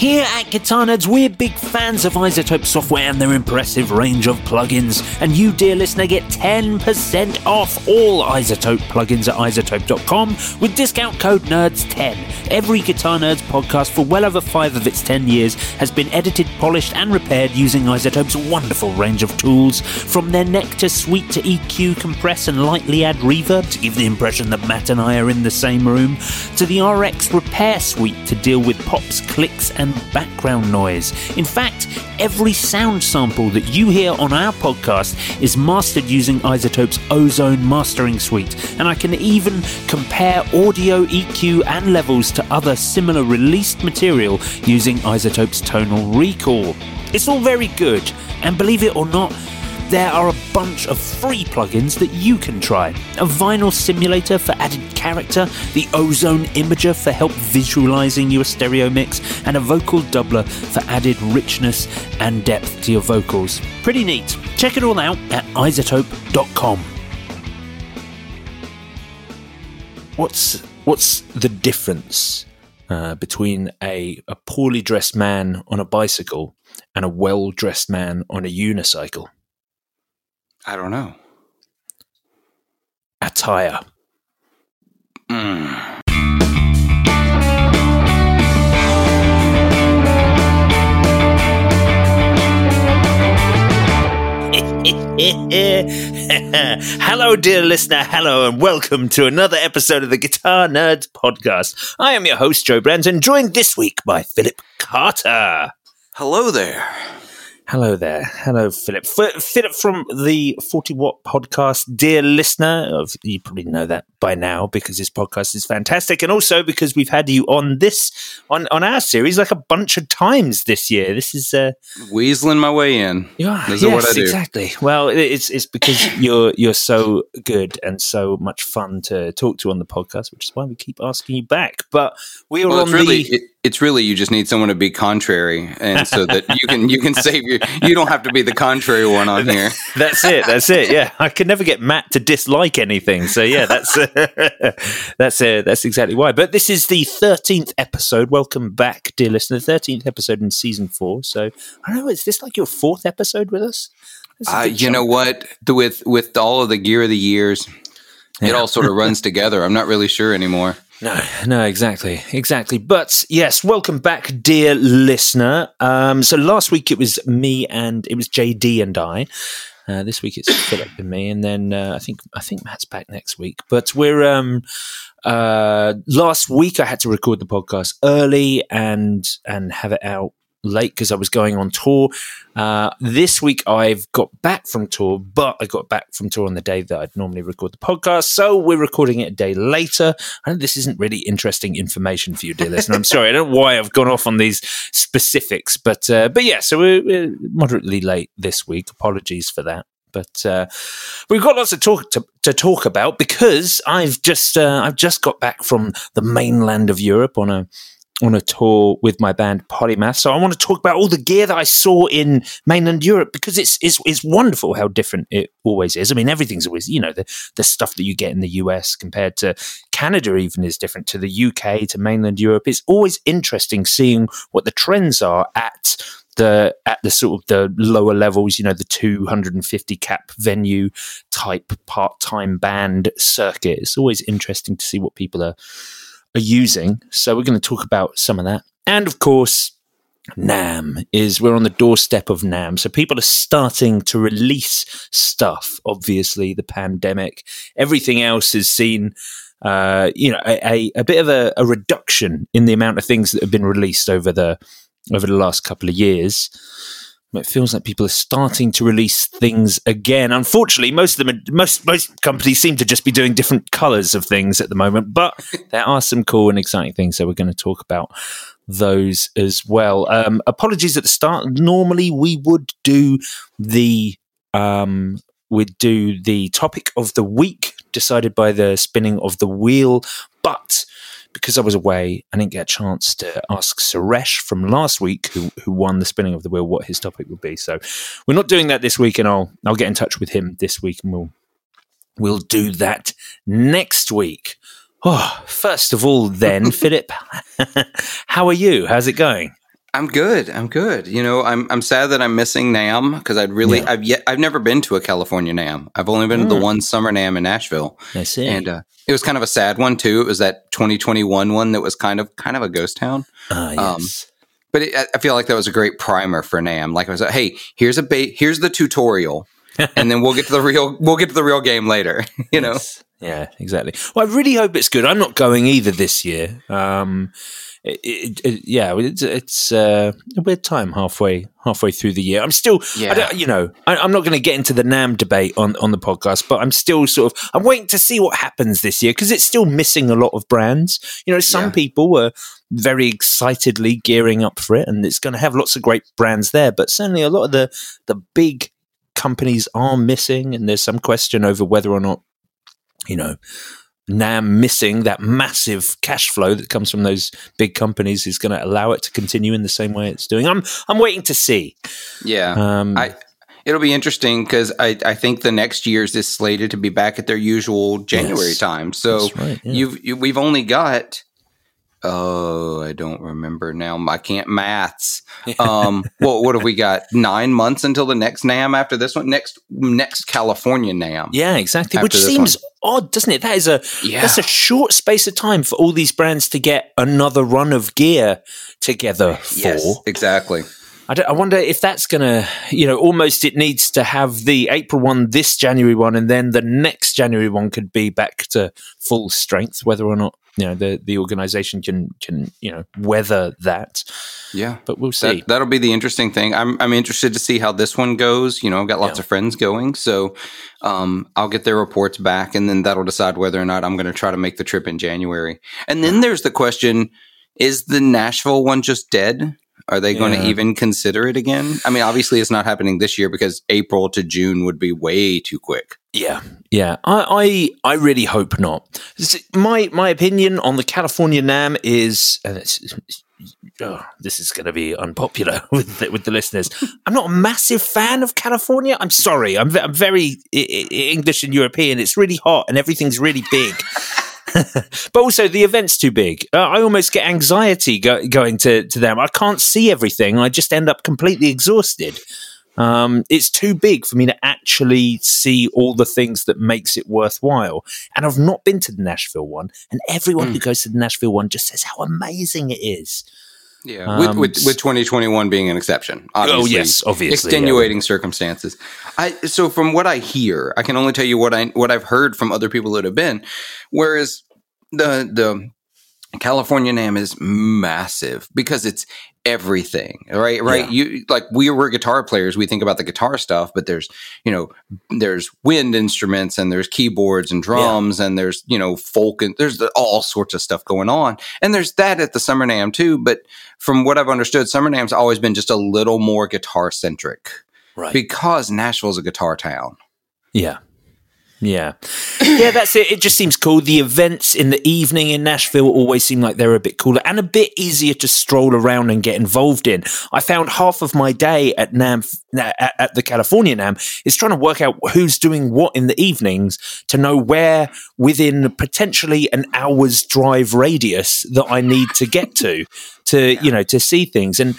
Here at Guitar Nerds, we're big fans of iZotope software and their impressive range of plugins. And you, dear listener, get 10% off all iZotope plugins at iZotope.com with discount code NERDS10. Every Guitar Nerds podcast for well over 5 of its 10 years has been edited, polished, and repaired using iZotope's wonderful range of tools. From their Nectar Suite to EQ, compress, and lightly add reverb to give the impression that Matt and I are in the same room, to the RX Repair Suite to deal with pops, clicks, and background noise. In fact, every sound sample that you hear on our podcast is mastered using iZotope's Ozone Mastering Suite, and I can even compare audio, EQ, and levels to other similar released material using iZotope's Tonal Recall. It's all very good, and believe it or not, there are a bunch of free plugins that you can try. A vinyl simulator for added character, the Ozone Imager for help visualizing your stereo mix, and a vocal doubler for added richness and depth to your vocals. Pretty neat. Check it all out at iZotope.com. What's the difference between a poorly dressed man on a bicycle and a well-dressed man on a unicycle? I don't know. Attire. Hello, dear listener. Hello, and welcome to another episode of the Guitar Nerds Podcast. I am your host, Joe Branton, joined this week by Philip Carter. Hello there. Hello there. Hello, Philip. Philip from the 40 Watt Podcast, dear listener. You probably know that by now because this podcast is fantastic, and also because we've had you on this on our series like a bunch of times this year. This is weaseling my way in. This is what I do. Exactly. Well, it's because you're so good and so much fun to talk to on the podcast, which is why we keep asking you back. But we are It's really you just need someone to be contrary, and so that you can save your. You don't have to be the contrary one on here. That's it. Yeah, I could never get Matt to dislike anything. So yeah, that's exactly why. But this is the 13th episode. Welcome back, dear listener. 13th episode in season 4. So I don't know. Is this like your 4th episode with us? You know what? With all of the gear of the years, it all sort of runs together. I'm not really sure anymore. No, exactly. But yes, welcome back, dear listener. So last week it was JD and I. This week it's Philip and me, and then I think Matt's back next week. But we're last week I had to record the podcast early and have it out late because I was going on tour. This week I've got back from tour, but I got back from tour on the day that I'd normally record the podcast, so we're recording it a day later. I know this isn't really interesting information for you, dear listener. I'm sorry, I don't know why I've gone off on these specifics, but yeah, so we're moderately late this week. Apologies for that. But we've got lots of talk to talk about because I've just got back from the mainland of Europe on a tour with my band Polymath. So I want to talk about all the gear that I saw in mainland Europe because it's wonderful how different it always is. I mean, everything's always, you know, the stuff that you get in the US compared to Canada even is different to the UK, to mainland Europe. It's always interesting seeing what the trends are at at the sort of the lower levels, you know, the 250 cap venue type part-time band circuit. It's always interesting to see what people are using. So we're going to talk about some of that. And of course, NAMM we're on the doorstep of NAMM. So people are starting to release stuff. Obviously, the pandemic, everything else has seen, a bit of a reduction in the amount of things that have been released over the last couple of years. It feels like people are starting to release things again. Unfortunately, most companies seem to just be doing different colors of things at the moment, but there are some cool and exciting things, so we're going to talk about those as well. Apologies at the start. Normally, we would do the topic of the week decided by the spinning of the wheel, but because I was away, I didn't get a chance to ask Suresh from last week, who won the spinning of the wheel, what his topic would be. So we're not doing that this week, and I'll get in touch with him this week, and we'll do that next week. Oh, first of all, then, Philip, how are you? How's it going? I'm good. You know, I'm sad that I'm missing NAMM because I've never been to a California NAMM. I've only been to the one summer NAMM in Nashville. I see. And it was kind of a sad one too. It was that 2021 one that was kind of a ghost town. Yes. But I feel like that was a great primer for NAMM. Like I was like, hey, here's the tutorial, and then we'll get to the real game later. You know. Yes. Yeah, exactly. Well, I really hope it's good. I'm not going either this year. It's a weird time halfway through the year. I'm still, yeah. I'm not going to get into the NAMM debate on the podcast, but I'm still sort of, I'm waiting to see what happens this year because it's still missing a lot of brands. You know, some people were very excitedly gearing up for it, and it's going to have lots of great brands there, but certainly a lot of the big companies are missing, and there's some question over whether or not, you know, NAMM missing that massive cash flow that comes from those big companies is going to allow it to continue in the same way it's doing. I'm waiting to see. Yeah. It'll be interesting because I think the next year's is slated to be back at their usual January time. So that's right, yeah. We've only got, I don't remember now. I can't maths. What have we got? 9 months until the next NAMM after this one? Next California NAMM. Yeah, exactly. Which seems odd, doesn't it? That is that's a short space of time for all these brands to get another run of gear together for. Yes, exactly. I wonder if that's going to, you know, almost it needs to have the April one, this January one, and then the next January one could be back to full strength, whether or not, you know, the organization can, you know, weather that. Yeah. But we'll see. That'll be the interesting thing. I'm interested to see how this one goes. You know, I've got lots of friends going. So I'll get their reports back, and then that'll decide whether or not I'm going to try to make the trip in January. And then there's the question, is the Nashville one just dead? Are they going to even consider it again? I mean, obviously it's not happening this year because April to June would be way too quick. Yeah, yeah. I really hope not. My opinion on the California NAMM is, and this is going to be unpopular with the listeners, I'm not a massive fan of California. I'm sorry. I'm very English and European. It's really hot and everything's really big. But also the event's too big. I almost get anxiety going to them. I can't see everything. I just end up completely exhausted. It's too big for me to actually see all the things that makes it worthwhile. And I've not been to the Nashville one. And everyone who goes to the Nashville one just says how amazing it is. Yeah, with 2021 being an exception. Obviously. Oh, yes, obviously. Extenuating circumstances. So from what I hear, I can only tell you what I've heard from other people that have been, whereas the California NAMM is massive because it's everything, right? Yeah. You like we're guitar players. We think about the guitar stuff, but there's, you know, there's wind instruments and there's keyboards and drums and there's, you know, folk and there's all sorts of stuff going on. And there's that at the Summer NAMM too. But from what I've understood, Summer NAMM's always been just a little more guitar centric, right? Because Nashville's a guitar town. Yeah. Yeah. Yeah, that's it. It just seems cool. The events in the evening in Nashville always seem like they're a bit cooler and a bit easier to stroll around and get involved in. I found half of my day at NAMM, at the California NAMM, is trying to work out who's doing what in the evenings to know where within potentially an hour's drive radius that I need to get to, you know, to see things. And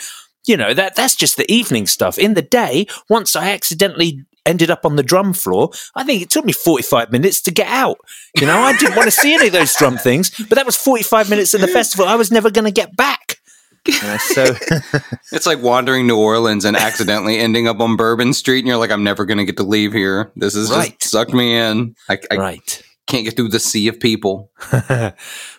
you know, that's just the evening stuff. In the day, once I accidentally ended up on the drum floor, I think it took me 45 minutes to get out. You know, I didn't want to see any of those drum things, but that was 45 minutes of the festival. I was never going to get back. Yeah, so it's like wandering New Orleans and accidentally ending up on Bourbon Street, and you're like, I'm never going to get to leave here. This is right. Just sucked me in. I can't get through the sea of people.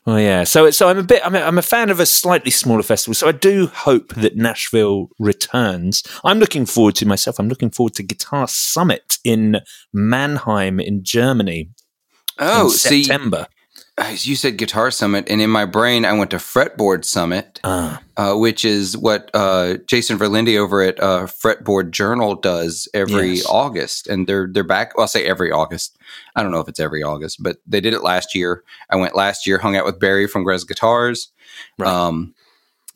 Well, yeah. So I'm a fan of a slightly smaller festival. So I do hope that Nashville returns. I'm looking forward to myself. I'm looking forward to Guitar Summit in Mannheim in Germany. Oh, in September. As you said, Guitar Summit, and in my brain, I went to Fretboard Summit, which is what Jason Verlinde over at Fretboard Journal does every August, and they're back. Well, I'll say every August. I don't know if it's every August, but they did it last year. I went last year, hung out with Barry from Grez Guitars. Right. I'm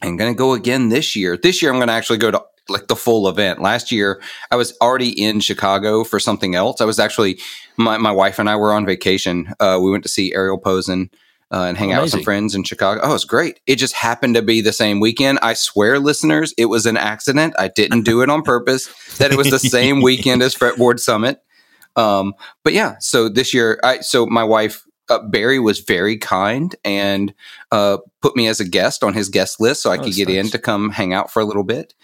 going to go again this year. This year, I'm going to actually go to like the full event. Last year, I was already in Chicago for something else. I was actually, my wife and I were on vacation. We went to see Ariel Posen and hang out with some friends in Chicago. Oh, it's great. It just happened to be the same weekend. I swear, listeners, it was an accident. I didn't do it on purpose, that it was the same weekend as Fretboard Summit. But yeah, so this year, so my wife, Barry was very kind and put me as a guest on his guest list so I could get in to come hang out for a little bit.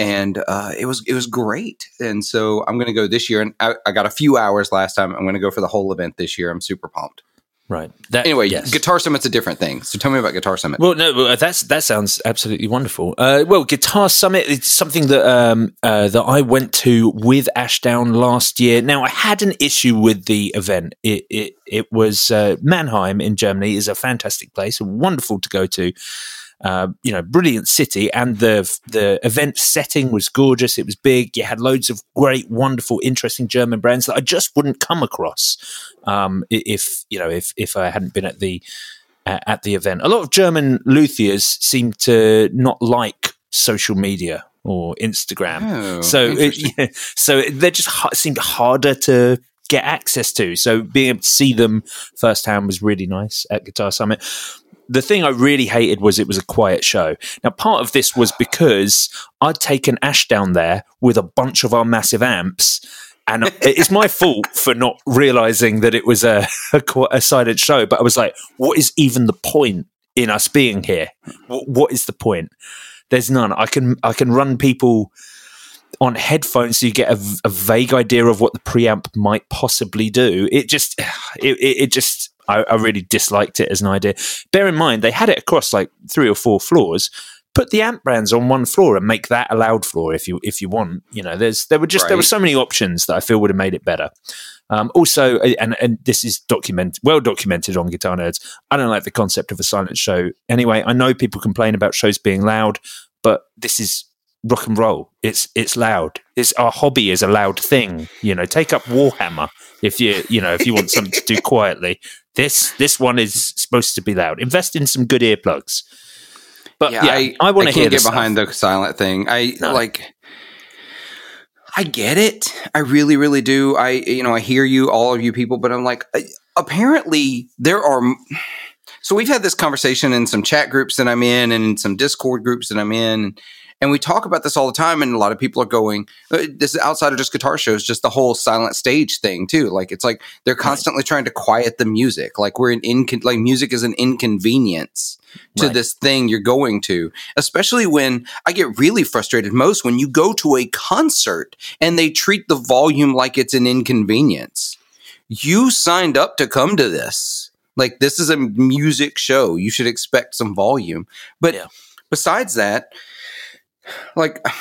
And it was great. And so I'm going to go this year. And I got a few hours last time. I'm going to go for the whole event this year. I'm super pumped. Right. Guitar Summit's a different thing. So tell me about Guitar Summit. Well, no, that sounds absolutely wonderful. Well, Guitar Summit, it's something that that I went to with Ashdown last year. Now, I had an issue with the event. It was Mannheim in Germany is a fantastic place, wonderful to go to. You know, brilliant city, and the event setting was gorgeous. It was big. You had loads of great, wonderful, interesting German brands that I just wouldn't come across if I hadn't been at the event. A lot of German luthiers seem to not like social media or Instagram, so they just seemed harder to get access to. So being able to see them firsthand was really nice at Guitar Summit. The thing I really hated was it was a quiet show. Now, part of this was because I'd taken Ashdown there with a bunch of our massive amps, and it's my fault for not realizing that it was a silent show. But I was like, what is even the point in us being here? What is the point? There's none. I can run people on headphones so you get a vague idea of what the preamp might possibly do. It just... I really disliked it as an idea. Bear in mind, they had it across like 3 or 4 floors. Put the amp brands on one floor and make that a loud floor if you want. You know, there were so many options that I feel would have made it better. Also, and this is well documented on Guitar Nerds, I don't like the concept of a silent show. Anyway, I know people complain about shows being loud, but this is rock and roll. It's loud. Our hobby is a loud thing. You know, take up Warhammer if you want something to do quietly. This one is supposed to be loud. Invest in some good earplugs. But yeah, I want to hear this. I can't get behind the silent thing. I get it. I really, really do. I hear you, all of you people, but I'm like, apparently there are. So we've had this conversation in some chat groups that I'm in and in some Discord groups that I'm in. And we talk about this all the time, and a lot of people are going, this is outside of just guitar shows, just the whole silent stage thing too. Like, it's like they're constantly trying to quiet the music. Like music is an inconvenience to this thing you're going to, especially when I get really frustrated most when you go to a concert and they treat the volume like it's an inconvenience. You signed up to come to this. Like, this is a music show. You should expect some volume. But besides that, like, I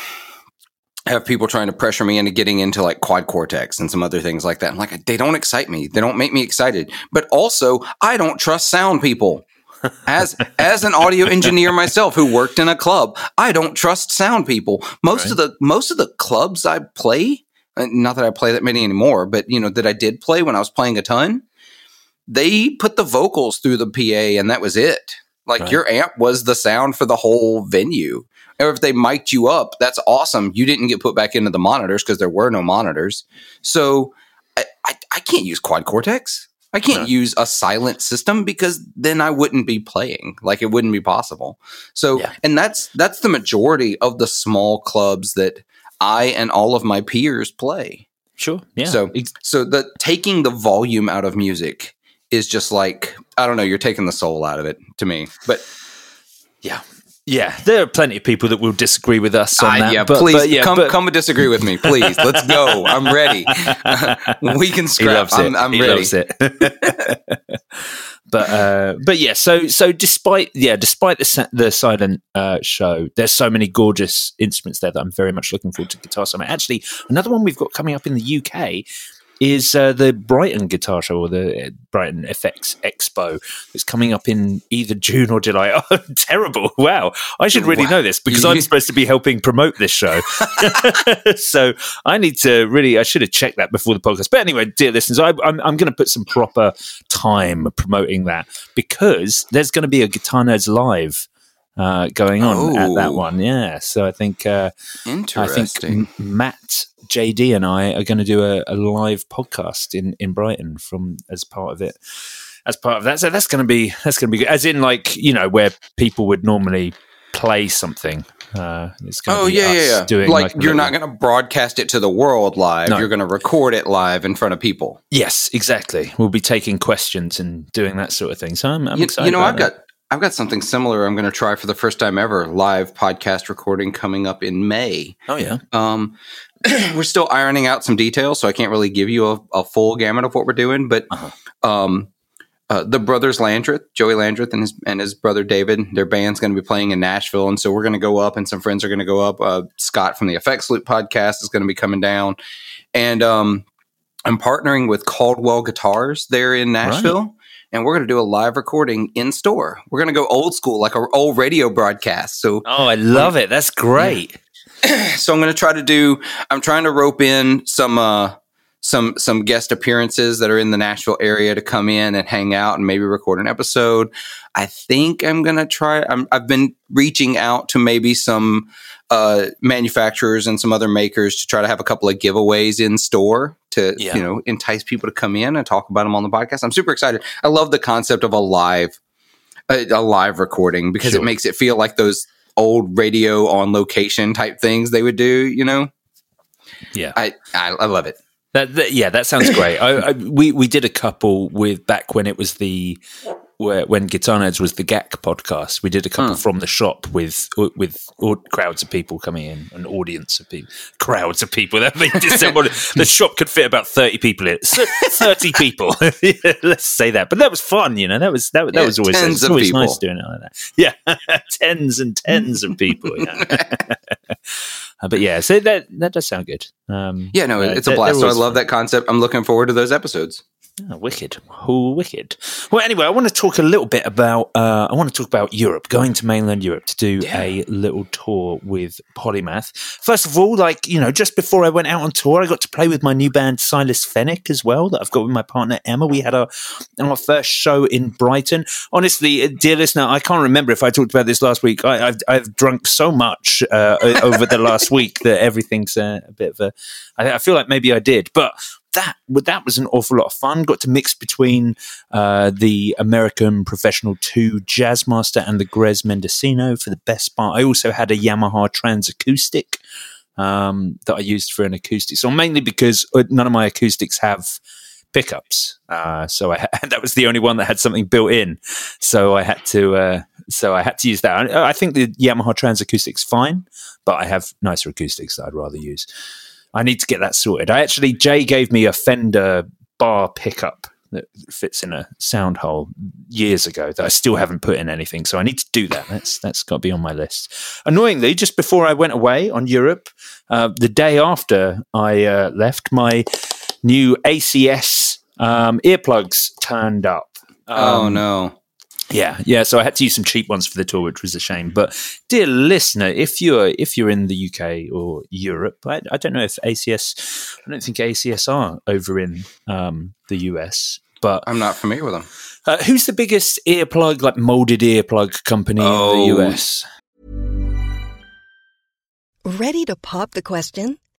have people trying to pressure me into getting into like quad cortex and some other things like that. I'm like, they don't excite me. They don't make me excited. But also, I don't trust sound people. As an audio engineer myself who worked in a club, I don't trust sound people. Most of the clubs I play, not that I play that many anymore, but you know, that I did play when I was playing a ton, they put the vocals through the PA and that was it. Like, your amp was the sound for the whole venue. Or if they mic'd you up, that's awesome. You didn't get put back into the monitors because there were no monitors. So I can't use quad cortex. I can't use a silent system because then I wouldn't be playing. Like, it wouldn't be possible. So, and that's the majority of the small clubs that I and all of my peers play. Sure. Yeah. So the taking the volume out of music is just like, I don't know, you're taking the soul out of it to me. But yeah, there are plenty of people that will disagree with us on that. Yeah, but, please come and disagree with me, please. Let's go. I'm ready. We can scrap. He loves it. I'm ready. Loves it. But yeah, so despite the silent show, there's so many gorgeous instruments there that I'm very much looking forward to Guitar Summit. Actually, another one we've got coming up in the UK is the Brighton Guitar Show, or the Brighton FX Expo that's coming up in either June or July. Oh, terrible. Wow. I should really know this because I'm supposed to be helping promote this show. So I need to I should have checked that before the podcast. But anyway, dear listeners, I'm going to put some proper time promoting that because there's going to be a Guitar Nerds Live going on at that one. Yeah. So I think I think Matt, JD and I are going to do a live podcast in Brighton as part of that. So that's going to be good. As in, like, you know, where people would normally play something. It's going to be us doing like you're not going to broadcast it to the world live. No. You're going to record it live in front of people. Yes, exactly. We'll be taking questions and doing that sort of thing. So I'm excited. You know, I've got something similar I'm going to try for the first time ever, live podcast recording coming up in May. Oh, yeah. We're still ironing out some details, so I can't really give you a full gamut of what we're doing. But the brothers Landreth, Joey Landreth and his brother David, their band's going to be playing in Nashville. And so we're going to go up, and some friends are going to go up. Scott from the FX Loop podcast is going to be coming down. And I'm partnering with Caldwell Guitars there in Nashville. Right. And we're going to do a live recording in store. We're going to go old school, like our old radio broadcast. So, I love it. That's great. Yeah. So I'm going to I'm trying to rope in some guest appearances that are in the Nashville area to come in and hang out and maybe record an episode. I think I'm going to try. I've been reaching out to maybe some manufacturers and some other makers to try to have a couple of giveaways in store to, entice people to come in and talk about them on the podcast. I'm super excited. I love the concept of a live recording because it makes it feel like those old radio on location type things they would do, you know? Yeah. I love it. That sounds great. We did a couple with back when it was when Guitar Nerds was the GAC podcast. We did a couple from the shop with crowds of people coming in, an audience of people, crowds of people. That means the shop could fit about 30 people in it. 30 people. Yeah, let's say that. But that was fun, you know. That was always nice doing it like that. Yeah, tens and tens of people. Yeah. But yeah, so that does sound good. It's a blast. So I love that concept. I'm looking forward to those episodes. Oh, wicked. Oh, wicked. Well, anyway, I want to talk a little bit about Europe, going to mainland Europe to do a little tour with Polymath. First of all, like, you know, just before I went out on tour, I got to play with my new band Silas Fennick as well, that I've got with my partner Emma. We had our first show in Brighton. Honestly, dear listener, I can't remember if I talked about this last week. I've drunk so much over the last week that everything's a bit of a... I feel like maybe I did, but... That was an awful lot of fun. Got to mix between the American Professional 2 Jazzmaster and the Grez Mendocino for the best part. I also had a Yamaha Trans Acoustic that I used for an acoustic. So mainly because none of my acoustics have pickups, so that was the only one that had something built in. So I had to use that. I think the Yamaha Trans Acoustic's fine, but I have nicer acoustics that I'd rather use. I need to get that sorted. Jay gave me a Fender bar pickup that fits in a sound hole years ago that I still haven't put in anything. So I need to do that. That's got to be on my list. Annoyingly, just before I went away on Europe, the day after I left, my new ACS earplugs turned up. Oh, no. Yeah. So I had to use some cheap ones for the tour, which was a shame. But dear listener, if you're in the UK or Europe, I don't know if ACS, I don't think ACS are over in the US, but I'm not familiar with them. Who's the biggest earplug, like molded earplug company in the US? Ready to pop the question?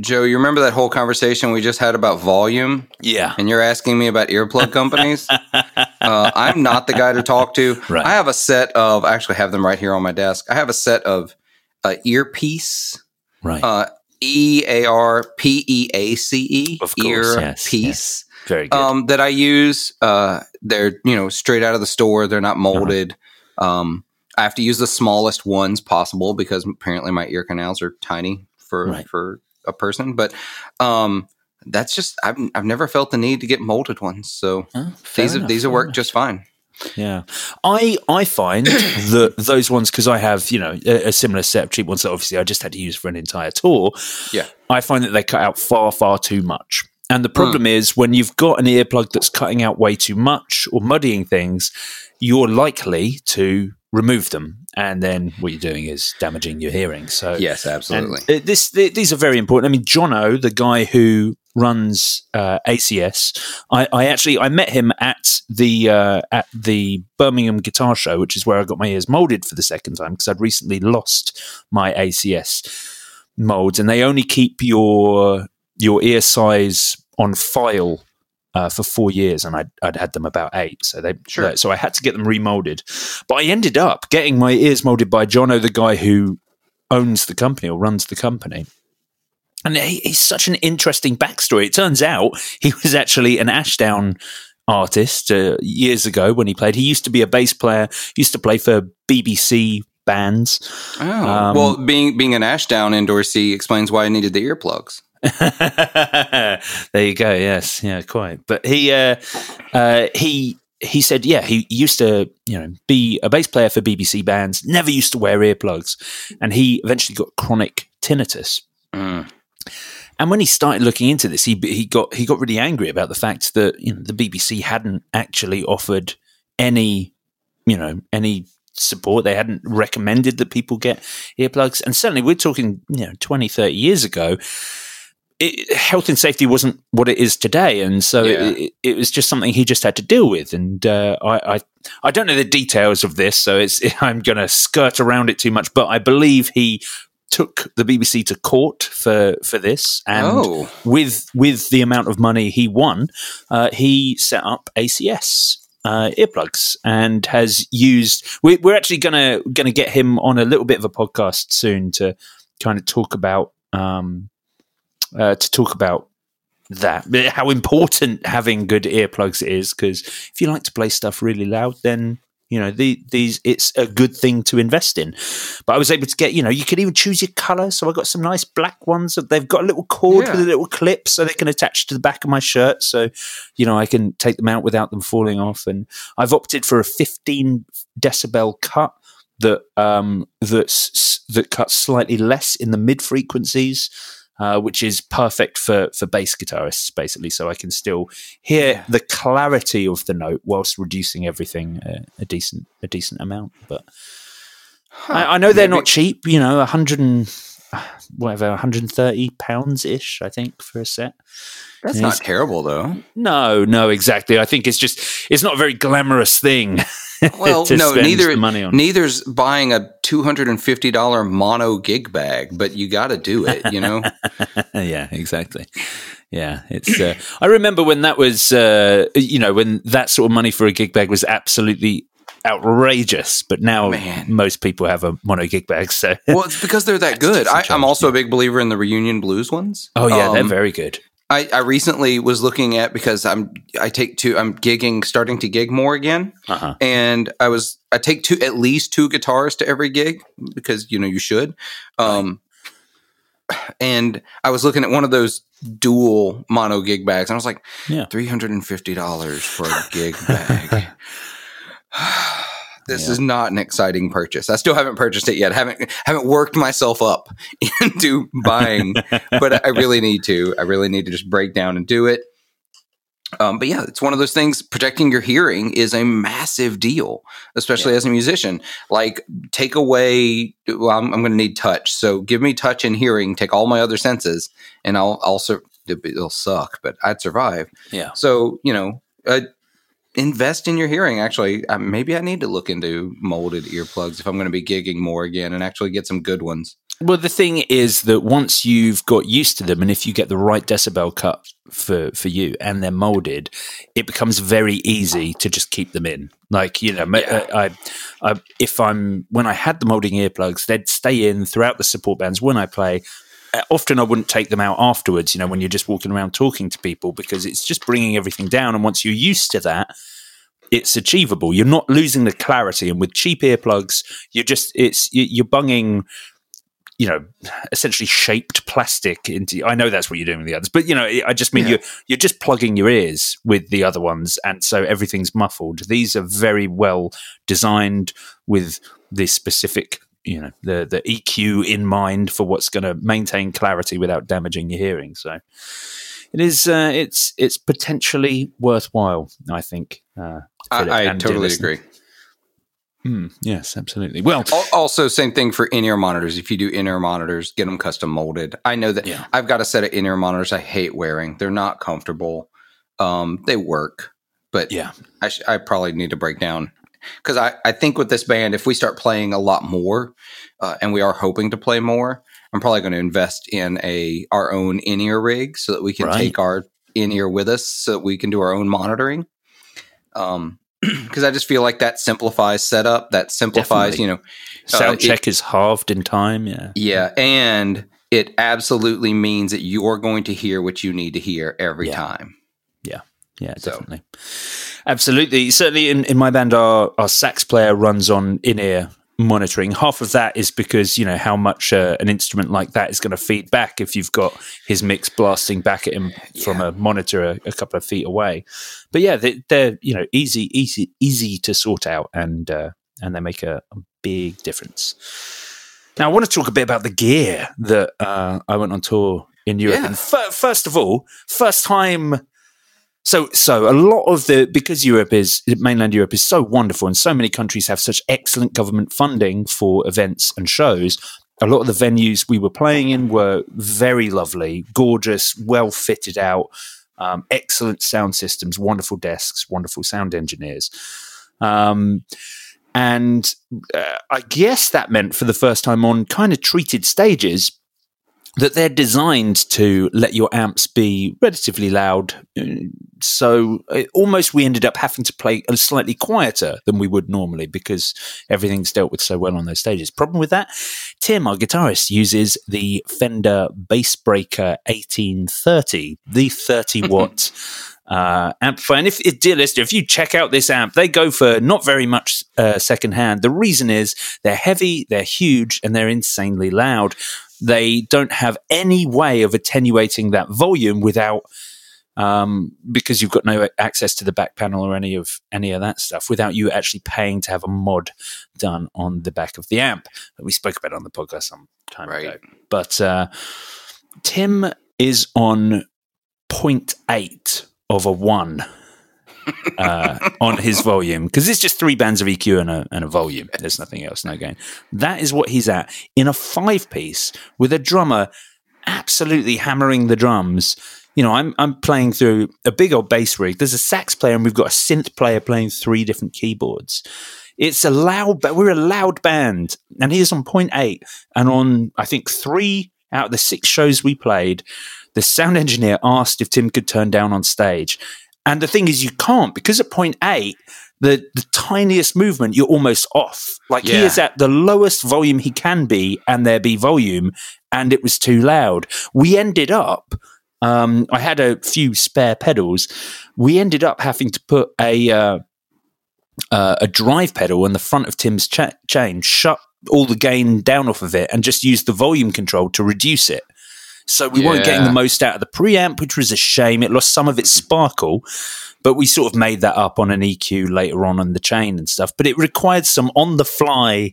Joe, you remember that whole conversation we just had about volume? Yeah. And you're asking me about earplug companies? I'm not the guy to talk to. Right. I actually have them right here on my desk. I have a set of earpiece. Right. EARPEACE. Of course, earpiece. Yes. Very good. That I use. They're, straight out of the store. They're not molded. Uh-huh. I have to use the smallest ones possible because apparently my ear canals are tiny for a person, but that's just I've never felt the need to get molded ones, so these work just fine. Yeah, I find that those ones, because I have a similar set of cheap ones that obviously I just had to use for an entire tour. Yeah, I find that they cut out far too much, and the problem is when you've got an earplug that's cutting out way too much or muddying things, you're likely to remove them, and then what you're doing is damaging your hearing. So yes, absolutely. These are very important. I mean, Jono, the guy who runs ACS, I met him at the Birmingham Guitar Show, which is where I got my ears molded for the second time because I'd recently lost my ACS molds, and they only keep your ear size on file for 4 years, and I'd had them about 8. So I had to get them remolded. But I ended up getting my ears molded by Jono, the guy who owns the company or runs the company. And he's such an interesting backstory. It turns out he was actually an Ashdown artist years ago when he played. He used to be a bass player, used to play for BBC bands. Oh, well, being an Ashdown endorsee explains why I needed the earplugs. There you go. Yes, yeah, quite. But he said, yeah, he used to be a bass player for BBC bands. Never used to wear earplugs, and he eventually got chronic tinnitus. Mm. And when he started looking into this, he got really angry about the fact that the BBC hadn't actually offered any support. They hadn't recommended that people get earplugs, and certainly we're talking 20, 30 years ago. Health and safety wasn't what it is today, and so it was just something he just had to deal with. And I don't know the details of this, so I'm going to skirt around it too much. But I believe he took the BBC to court for this, and with the amount of money he won, he set up ACS earplugs and has used. We're actually going to get him on a little bit of a podcast soon to kind of talk about. To talk about that, how important having good earplugs is, because if you like to play stuff really loud, then it's a good thing to invest in. But I was able to get you can even choose your color, so I got some nice black ones that they've got a little cord with a little clip, so they can attach to the back of my shirt, so I can take them out without them falling off. And I've opted for a 15 decibel cut that cuts slightly less in the mid frequencies. Which is perfect for bass guitarists, basically, so I can still hear the clarity of the note whilst reducing everything a decent amount. But I know they're not cheap, 100 and whatever, £130 ish, I think, for a set. That's not terrible, though. No, exactly. I think it's just, it's not a very glamorous thing. Well, no, neither's buying a $250 mono gig bag, but you got to do it, you know? Yeah, exactly. Yeah. It's, I remember when that was, when that sort of money for a gig bag was absolutely outrageous, but now most people have a mono gig bag. So well, it's because they're that good. I'm also a big believer in the Reunion Blues ones. Oh yeah, they're very good. I recently was looking at, because I'm gigging, starting to gig more again, and I take at least two guitars to every gig because you should. And I was looking at one of those dual mono gig bags, and I was like, $350 for a gig bag. This is not an exciting purchase. I still haven't purchased it yet. Haven't worked myself up into buying, but I really need to. I really need to just break down and do it. But yeah, it's one of those things. Protecting your hearing is a massive deal, especially as a musician. Like, take away. Well, I'm going to need touch. So give me touch and hearing. Take all my other senses, and I'll also. It'll suck, but I'd survive. Yeah. So invest in your hearing. Actually, maybe I need to look into molded earplugs if I'm going to be gigging more again and actually get some good ones. Well, the thing is that once you've got used to them, and if you get the right decibel cut for you and they're molded, it becomes very easy to just keep them in. Like, when I had the molding earplugs, they'd stay in throughout the support bands when I play. Often I wouldn't take them out afterwards, when you're just walking around talking to people, because it's just bringing everything down. And once you're used to that, it's achievable. You're not losing the clarity. And with cheap earplugs, you're bunging, essentially shaped plastic into, I know that's what you're doing with the others, but I just mean you're just plugging your ears with the other ones. And so everything's muffled. These are very well designed with this specific, the EQ in mind for what's going to maintain clarity without damaging your hearing. So it is, it's potentially worthwhile, I think. I totally agree. Yes, absolutely. Well, also same thing for in-ear monitors. If you do in-ear monitors, get them custom molded. I know that I've got a set of in-ear monitors I hate wearing. They're not comfortable. They work, but I probably need to break down. Because I think with this band, if we start playing a lot more, and we are hoping to play more, I'm probably going to invest in our own in-ear rig so that we can take our in-ear with us so that we can do our own monitoring. Because I just feel like that simplifies setup, that simplifies, sound check is halved in time. Yeah. Yeah. And it absolutely means that you're going to hear what you need to hear every time. Yeah. Yeah, definitely. So. Absolutely. Certainly in my band, our sax player runs on in-ear monitoring. Half of that is because, how much an instrument like that is going to feed back if you've got his mix blasting back at him from a monitor a couple of feet away. But yeah, they're easy to sort out, and they make a big difference. Now, I want to talk a bit about the gear that I went on tour in Europe. Yeah. And first of all, first time... So a lot of because mainland Europe is so wonderful and so many countries have such excellent government funding for events and shows, a lot of the venues we were playing in were very lovely, gorgeous, well fitted out, excellent sound systems, wonderful desks, wonderful sound engineers. And I guess that meant for the first time on kind of treated stages, that they're designed to let your amps be relatively loud. So we ended up having to play slightly quieter than we would normally because everything's dealt with so well on those stages. Problem with that, Tim, our guitarist, uses the Fender Bassbreaker 1830, the 30-watt amplifier. And dear listener, if you check out this amp, they go for not very much secondhand. The reason is they're heavy, they're huge, and they're insanely loud. They don't have any way of attenuating that volume without, because you've got no access to the back panel or any of that stuff, without you actually paying to have a mod done on the back of the amp. We spoke about it on the podcast some time ago. But Tim is on 0.8 of a 1 on his volume, because it's just three bands of EQ and a volume. There's nothing else, no gain. That is what he's at in a five-piece with a drummer absolutely hammering the drums. You know, I'm playing through a big old bass rig. There's a sax player, and we've got a synth player playing three different keyboards. It's a loud, but we're a loud band, and he's on 0.8, and on I think 3 out of the 6 shows we played, the sound engineer asked if Tim could turn down on stage, and the thing is, you can't, because at 0.8, the tiniest movement, you're almost off. Like he is at the lowest volume he can be, and there be volume, and it was too loud. We ended up. I had a few spare pedals. We ended up having to put a drive pedal in the front of Tim's chain, shut all the gain down off of it, and just use the volume control to reduce it. So we weren't getting the most out of the preamp, which was a shame. It lost some of its sparkle, but we sort of made that up on an EQ later on the chain and stuff. But it required some on-the-fly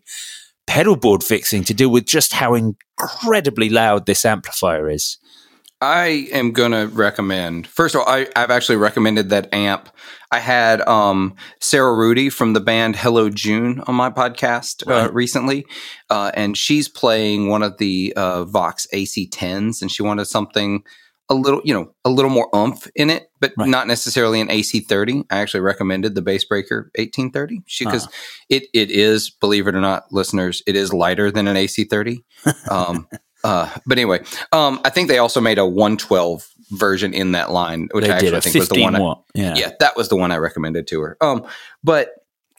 pedal board fixing to deal with just how incredibly loud this amplifier is. I am going to recommend, first of all, I've actually recommended that amp. I had Sarah Rudy from the band Hello June on my podcast recently, and she's playing one of the Vox AC-10s, and she wanted something a little more oomph in it, but not necessarily an AC-30. I actually recommended the Bassbreaker 1830 because it is, believe it or not, listeners, it is lighter than an AC-30. But anyway, I think they also made a 112 version in that line, which they I think was the one. That was the one I recommended to her. But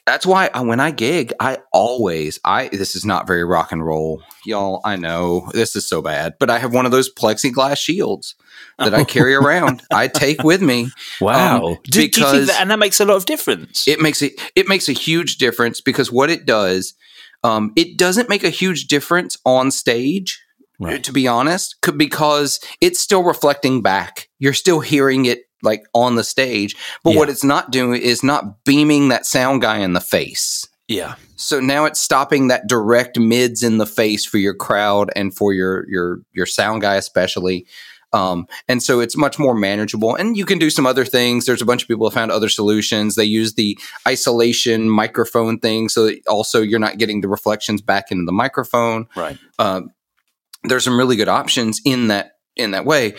that's why when I gig, I always this is not very rock and roll, y'all. I know this is so bad, but I have one of those plexiglass shields that I carry around. I take with me. Wow, because do you think that, and that makes a lot of difference. It makes a huge difference because what it does, it doesn't make a huge difference on stage. Right. To be honest, because it's still reflecting back. You're still hearing it like on the stage, but what it's not doing is not beaming that sound guy in the face. Yeah. So now it's stopping that direct mids in the face for your crowd and for your sound guy especially. And so it's much more manageable, and you can do some other things. There's a bunch of people who found other solutions. They use the isolation microphone thing, so that also you're not getting the reflections back into the microphone. Right. There's some really good options in that way,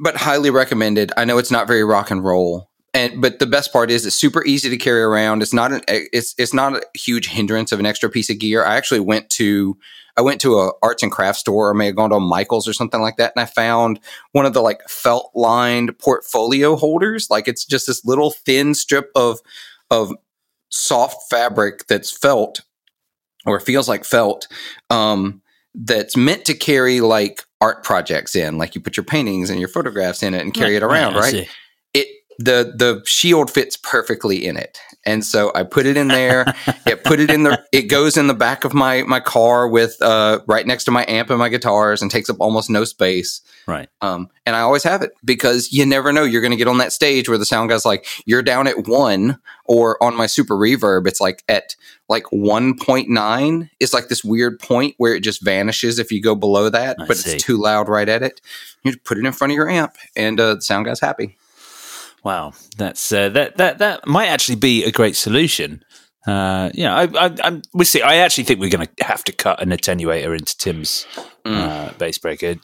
but highly recommended. I know it's not very rock and roll, but the best part is it's super easy to carry around. It's not a huge hindrance of an extra piece of gear. I actually went to a arts and crafts store, or may have gone to Michael's or something like that, and I found one of the like felt lined portfolio holders. Like it's just this little thin strip of soft fabric that's felt or feels like felt. That's meant to carry like art projects in, like you put your paintings and your photographs in it and carry it around, right? The shield fits perfectly in it. And so I put it in there. It goes in the back of my car with right next to my amp and my guitars and takes up almost no space. Right. And I always have it because you never know, you're going to get on that stage where the sound guy's like, you're down at 1, or on my super reverb, it's like at like 1.9. It's like this weird point where it just vanishes if you go below that, but it's too loud right at it. You just put it in front of your amp and the sound guy's happy. Wow, that's that might actually be a great solution. We'll see. I actually think we're going to have to cut an attenuator into Tim's bass breaker.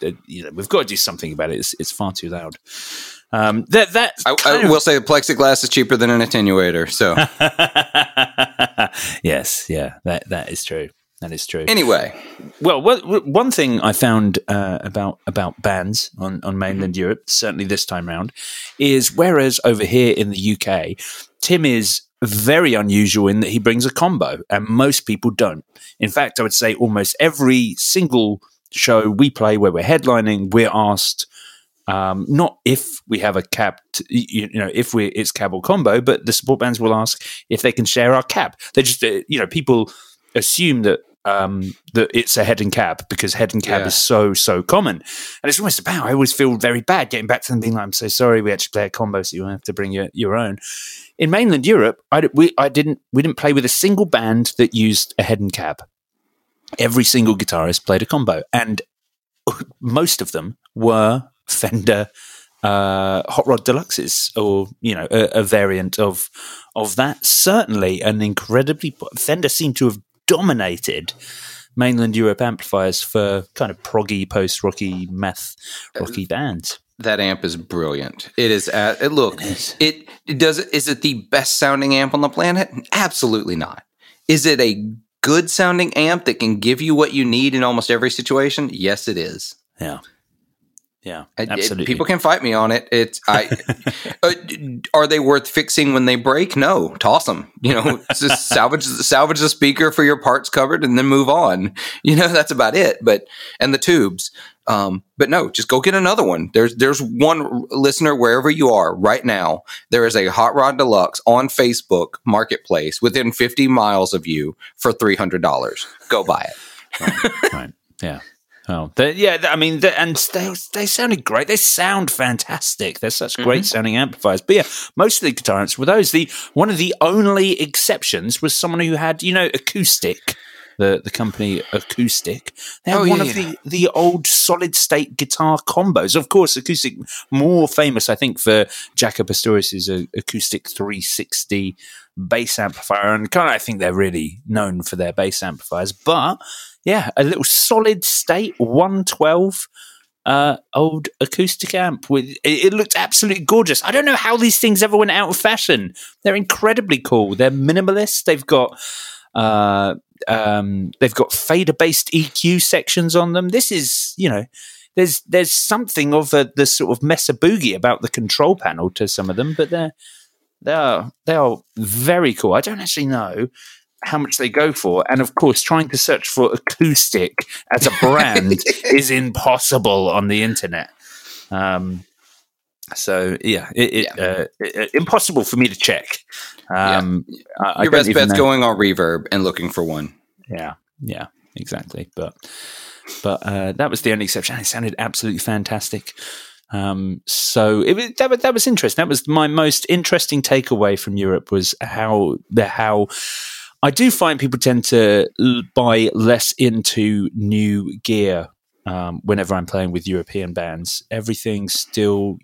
We've got to do something about it. It's far too loud. I will say the plexiglass is cheaper than an attenuator. So yes, yeah, that is true. That is true. Anyway, well, one thing I found about bands on mainland Europe, certainly this time round, is whereas over here in the UK, Tim is very unusual in that he brings a combo, and most people don't. In fact, I would say almost every single show we play where we're headlining, we're asked not if we have a cab, it's cab or combo, but the support bands will ask if they can share our cab. They just, people assume that it's a head and cab because head and cab is so common, and it's almost about. I always feel very bad getting back to them being like, "I'm so sorry, we actually play a combo, so you have to bring your own." In mainland Europe, we didn't play with a single band that used a head and cab. Every single guitarist played a combo, and most of them were Fender Hot Rod Deluxes, or a variant of that. Certainly an incredibly Fender seemed to have dominated mainland Europe amplifiers for kind of proggy, post-rocky, math rocky bands. That amp is brilliant. It is. It is. Is it the best sounding amp on the planet? Absolutely not. Is it a good sounding amp that can give you what you need in almost every situation? Yes, it is. Yeah. Yeah, absolutely. People can fight me on it. Are they worth fixing when they break? No, toss them. Just salvage the speaker for your parts covered, and then move on. That's about it. And the tubes. But no, just go get another one. There's one listener wherever you are right now. There is a Hot Rod Deluxe on Facebook Marketplace within 50 miles of you for $300. Go buy it. Right. Yeah. Oh, they sounded great. They sound fantastic. They're such great sounding amplifiers. But yeah, most of the guitar amps were those. One of the only exceptions was someone who had, Acoustic, the company Acoustic. They had the old solid state guitar combos. Of course, Acoustic, more famous, I think, for Jaco Pastorius's Acoustic 360 bass amplifier. And I think they're really known for their bass amplifiers. But yeah, a little solid state 112 old Acoustic amp. It looked absolutely gorgeous. I don't know how these things ever went out of fashion. They're incredibly cool. They're minimalist. They've got fader based EQ sections on them. This is there's something of the sort of Mesa Boogie about the control panel to some of them, but they are very cool. I don't actually know how much they go for, and of course trying to search for Acoustic as a brand is impossible on the internet, impossible for me to check. Your best bet's going on Reverb and looking for one. Yeah exactly. But that was the only exception. It sounded absolutely fantastic. So that was interesting. That was my most interesting takeaway from Europe, was how I do find people tend to buy less into new gear whenever I'm playing with European bands. Everything's still,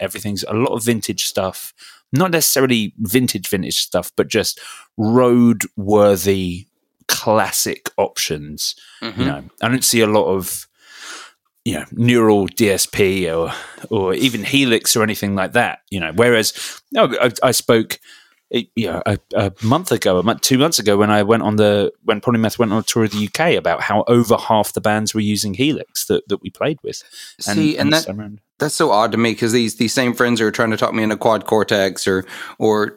everything's a lot of vintage stuff. Not necessarily vintage stuff, but just road-worthy classic options. Mm-hmm. I don't see a lot of Neural DSP or even Helix or anything like that. Whereas I spoke... two months ago, when I went on when Polymath went on a tour of the UK, about how over half the bands were using Helix that we played with. That's so odd to me, because these same friends are trying to talk me into Quad Cortex or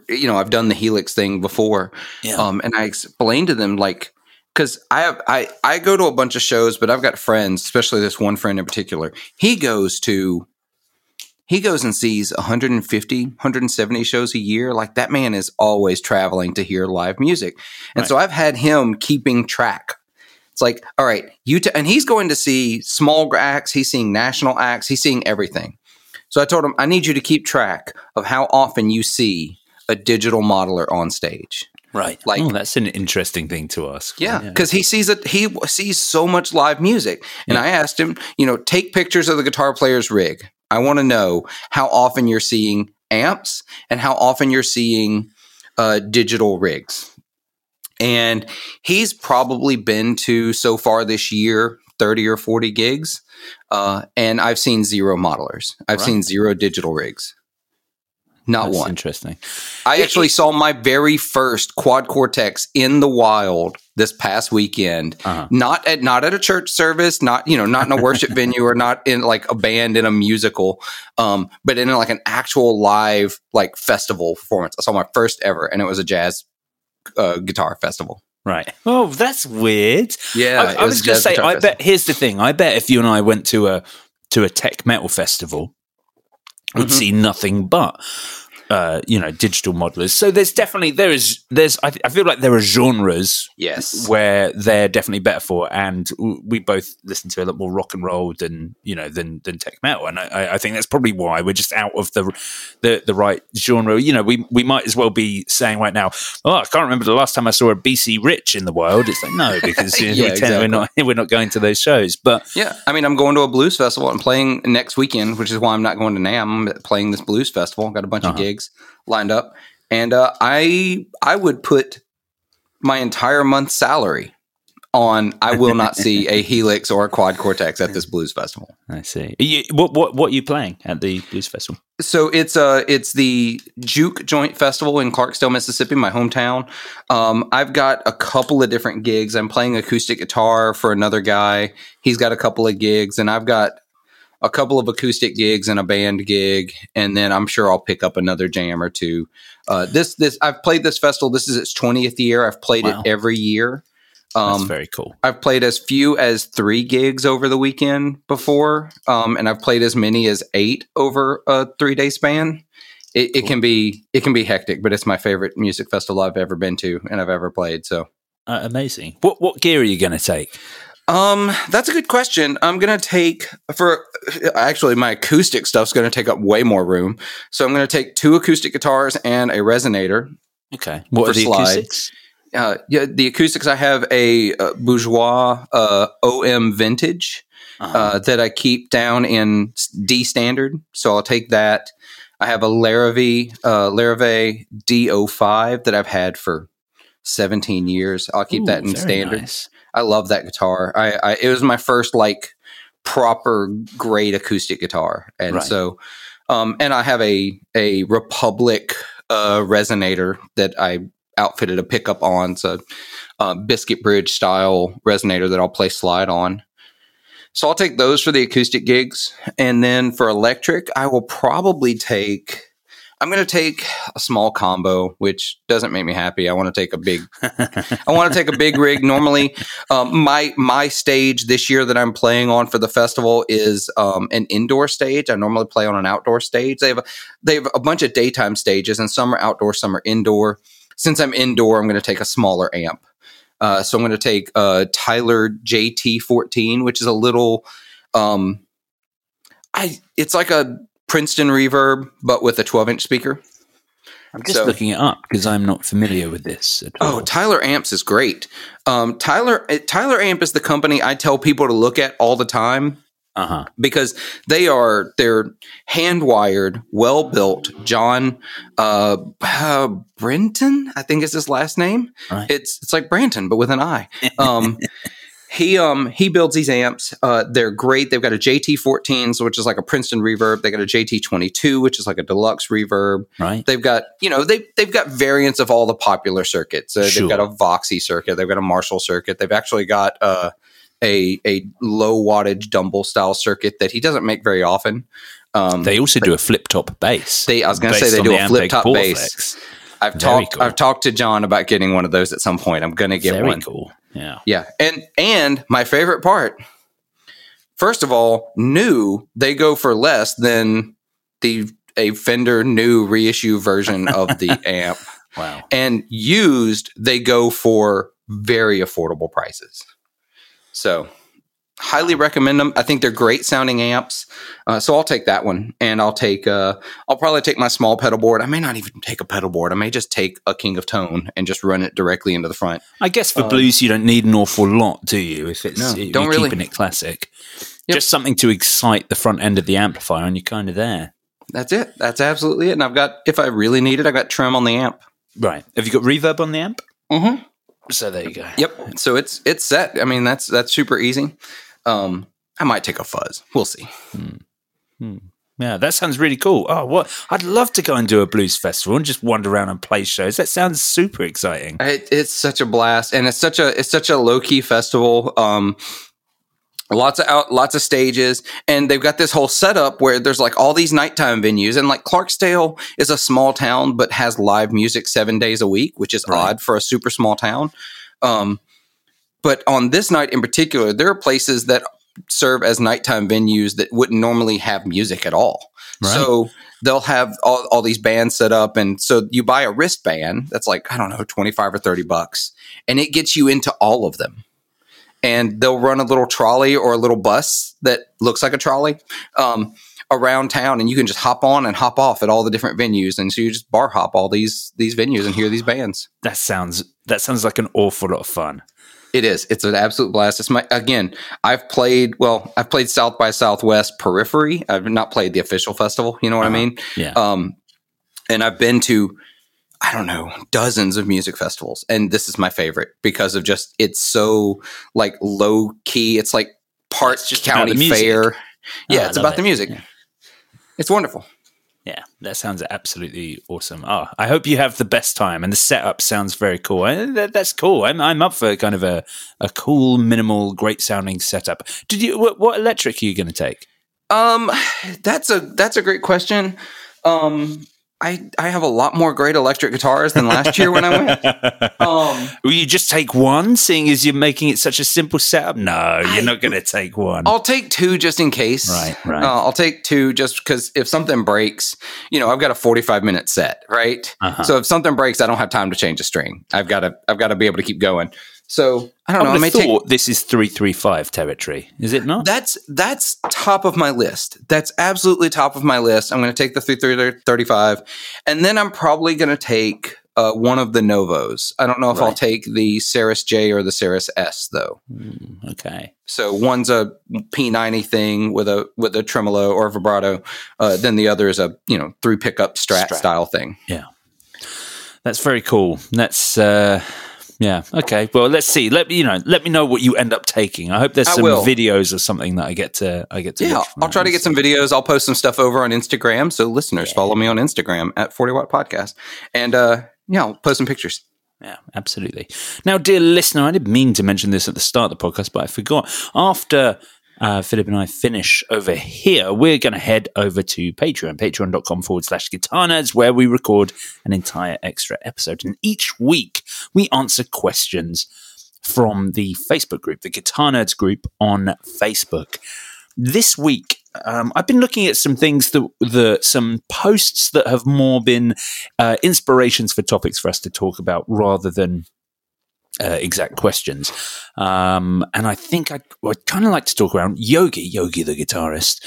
I've done the Helix thing before, and I explained to them, like, because I go to a bunch of shows, but I've got friends, especially this one friend in particular. He goes and sees 150, 170 shows a year. Like, that man is always traveling to hear live music. And right. So I've had him keeping track. It's like, all right, and he's going to see small acts. He's seeing national acts. He's seeing everything. So I told him, I need you to keep track of how often you see a digital modeler on stage. Right. Like, that's an interesting thing to ask. Yeah, because he sees so much live music. And I asked him, take pictures of the guitar player's rig. I want to know how often you're seeing amps and how often you're seeing digital rigs. And he's probably been to, so far this year, 30 or 40 gigs. And I've seen zero modelers. I've seen zero digital rigs. Not one. Interesting. I actually saw my very first Quad Cortex in the wild this past weekend. Uh-huh. Not at a church service, not in a worship venue, or not in like a band in a musical, but in like an actual live like festival performance. I saw my first ever, and it was a jazz guitar festival. Right. Oh, that's weird. Yeah. I was going to say, here's the thing. I bet if you and I went to a tech metal festival, would see nothing but digital modelers. So I feel like there are genres where they're definitely better for, and we both listen to a lot more rock and roll than tech metal. And I think that's probably why we're just out of the right genre. You know, we might as well be saying right now, I can't remember the last time I saw a BC Rich in the world. It's like, no, because we're not going to those shows. But yeah, I mean, I'm going to a blues festival. I'm playing next weekend, which is why I'm not going to NAMM. I'm playing this blues festival. I've got a bunch of gigs lined up, and I would put my entire month's salary on I will not see a Helix or a Quad Cortex at this blues festival. I see. What are you playing at the blues festival? So it's the Juke Joint Festival in Clarksdale, Mississippi, my hometown. I've got a couple of different gigs. I'm playing acoustic guitar for another guy. He's got a couple of gigs, and I've got a couple of acoustic gigs and a band gig, and then I'm sure I'll pick up another jam or two. I've played this festival. This is its 20th year. I've played it every year. That's very cool. I've played as few as 3 gigs over the weekend before, and I've played as many as 8 over a 3-day span. It can be hectic, but it's my favorite music festival I've ever been to and I've ever played. So amazing. What gear are you going to take? That's a good question. I'm going to take my acoustic stuff's going to take up way more room. So I'm going to take 2 acoustic guitars and a resonator. Okay. What are the acoustics? The acoustics, I have a Bourgeois OM Vintage that I keep down in D standard. So I'll take that. I have a Larrivee DO5 that I've had for 17 years. I'll keep that in standard. Nice. I love that guitar. It was my first proper great acoustic guitar, and so I have a Republic resonator that I outfitted a pickup on, so Biscuit Bridge style resonator that I'll play slide on. So I'll take those for the acoustic gigs, and then for electric, I will probably take. I'm going to take a small combo, which doesn't make me happy. I want to take a big. I want to take a big rig. Normally, my stage this year that I'm playing on for the festival is an indoor stage. I normally play on an outdoor stage. They have a bunch of daytime stages, and some are outdoor, some are indoor. Since I'm indoor, I'm going to take a smaller amp. So I'm going to take a Tyler JT14, which is a little. It's like a Princeton reverb, but with a 12-inch speaker. I'm just looking it up because I'm not familiar with this at all. Oh, Tyler Amps is great. Tyler Amp is the company I tell people to look at all the time because they're hand-wired, well-built. John Brenton, I think is his last name. Right. It's like Branton, but with an I. He builds these amps. They're great. They've got a JT14, which is like a Princeton reverb. They got a JT22, which is like a deluxe reverb. Right. They've got they've got variants of all the popular circuits. Sure. They've got a Voxy circuit. They've got a Marshall circuit. They've actually got a low wattage Dumble style circuit that he doesn't make very often. They also do a flip top bass. I was going to say they do a flip top bass. I've talked to John about getting one of those at some point. I'm going to get one. Very cool. Yeah. Yeah. And my favorite part, first of all, new, they go for less than a Fender new reissue version of the amp. Wow. And used, they go for very affordable prices. So highly recommend them. I think they're great sounding amps. So I'll take that one, and I'll probably take my small pedal board. I may not even take a pedal board. I may just take a King of Tone and just run it directly into the front. I guess for blues, you don't need an awful lot, do you? If you're keeping it classic, just something to excite the front end of the amplifier, and you're kind of there. That's it. That's absolutely it. And I've got, if I really need it, I've got trim on the amp. Right. Have you got reverb on the amp? Mm-hmm. So there you go. Yep. So it's set. I mean, that's super easy. I might take a fuzz. We'll see. Yeah, that sounds really cool. Oh, what? I'd love to go and do a blues festival and just wander around and play shows. That sounds super exciting. It's such a blast, and it's such a low key festival. Lots of stages, and they've got this whole setup where there's all these nighttime venues, and Clarksdale is a small town but has live music 7 days a week, which is odd for a super small town. But on this night in particular, there are places that serve as nighttime venues that wouldn't normally have music at all. Right. So they'll have all these bands set up. And so you buy a wristband that's like, I don't know, $25 or $30, and it gets you into all of them. And they'll run a little trolley or a little bus that looks like a trolley around town, and you can just hop on and hop off at all the different venues. And so you just bar hop all these venues and hear these bands. That sounds like an awful lot of fun. It is. It's an absolute blast. It's I've played South by Southwest Periphery. I've not played the official festival. You know what I mean? Yeah. And I've been to, I don't know, dozens of music festivals. And this is my favorite because of just, it's so like low key. It's like Parks County Fair. Yeah. It's about the music. Yeah. It's wonderful. Yeah, that sounds absolutely awesome. Oh, I hope you have the best time, and the setup sounds very cool. That's cool. I'm up for kind of a cool, minimal, great sounding setup. Did you? What electric are you going to take? That's a great question. I have a lot more great electric guitars than last year when I went. Will you just take one, seeing as you're making it such a simple setup? No, you're not going to take one. I'll take two just in case. Right. I'll take two just because if something breaks, you know, I've got a 45-minute set, right? Uh-huh. So if something breaks, I don't have time to change a string. I've got to be able to keep going. So I don't know. I thought this is 335 territory, is it not? That's top of my list. That's absolutely top of my list. I'm going to take the 335, and then I'm probably going to take one of the Novos. I don't know if I'll take the Ceres J or the Ceres S though. Okay. So one's a P90 thing with a tremolo or a vibrato, then the other is a three pickup Strat style thing. Yeah, that's very cool. That's. Yeah. Okay. Well, let's see. Let me know what you end up taking. I hope there's some videos or something that I get to. Yeah, I'll try to get some videos. I'll post some stuff over on Instagram. So listeners, follow me on Instagram at 40 Watt Podcast, and I'll post some pictures. Yeah, absolutely. Now, dear listener, I didn't mean to mention this at the start of the podcast, but I forgot. After Philip and I finish over here, we're going to head over to Patreon, patreon.com/guitar nerds, where we record an entire extra episode. And each week we answer questions from the Facebook group, the Guitar Nerds group on Facebook. This week, I've been looking at some things some posts that have more been inspirations for topics for us to talk about rather than exact questions. And I think I'd kind of like to talk around Yogi, the guitarist,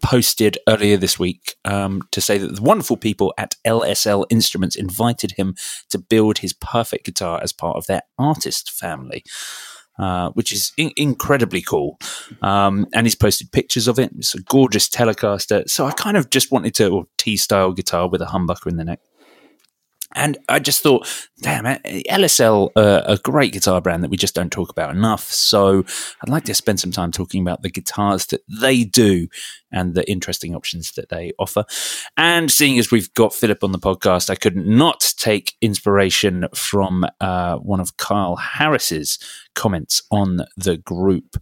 posted earlier this week to say that the wonderful people at LSL Instruments invited him to build his perfect guitar as part of their artist family, which is incredibly cool. And he's posted pictures of it. It's a gorgeous Telecaster. So I kind of just wanted to, or T-style guitar with a humbucker in the neck. And I just thought, damn, LSL, a great guitar brand that we just don't talk about enough. So I'd like to spend some time talking about the guitars that they do and the interesting options that they offer. And seeing as we've got Philip on the podcast, I could not take inspiration from one of Kyle Harris's comments on the group,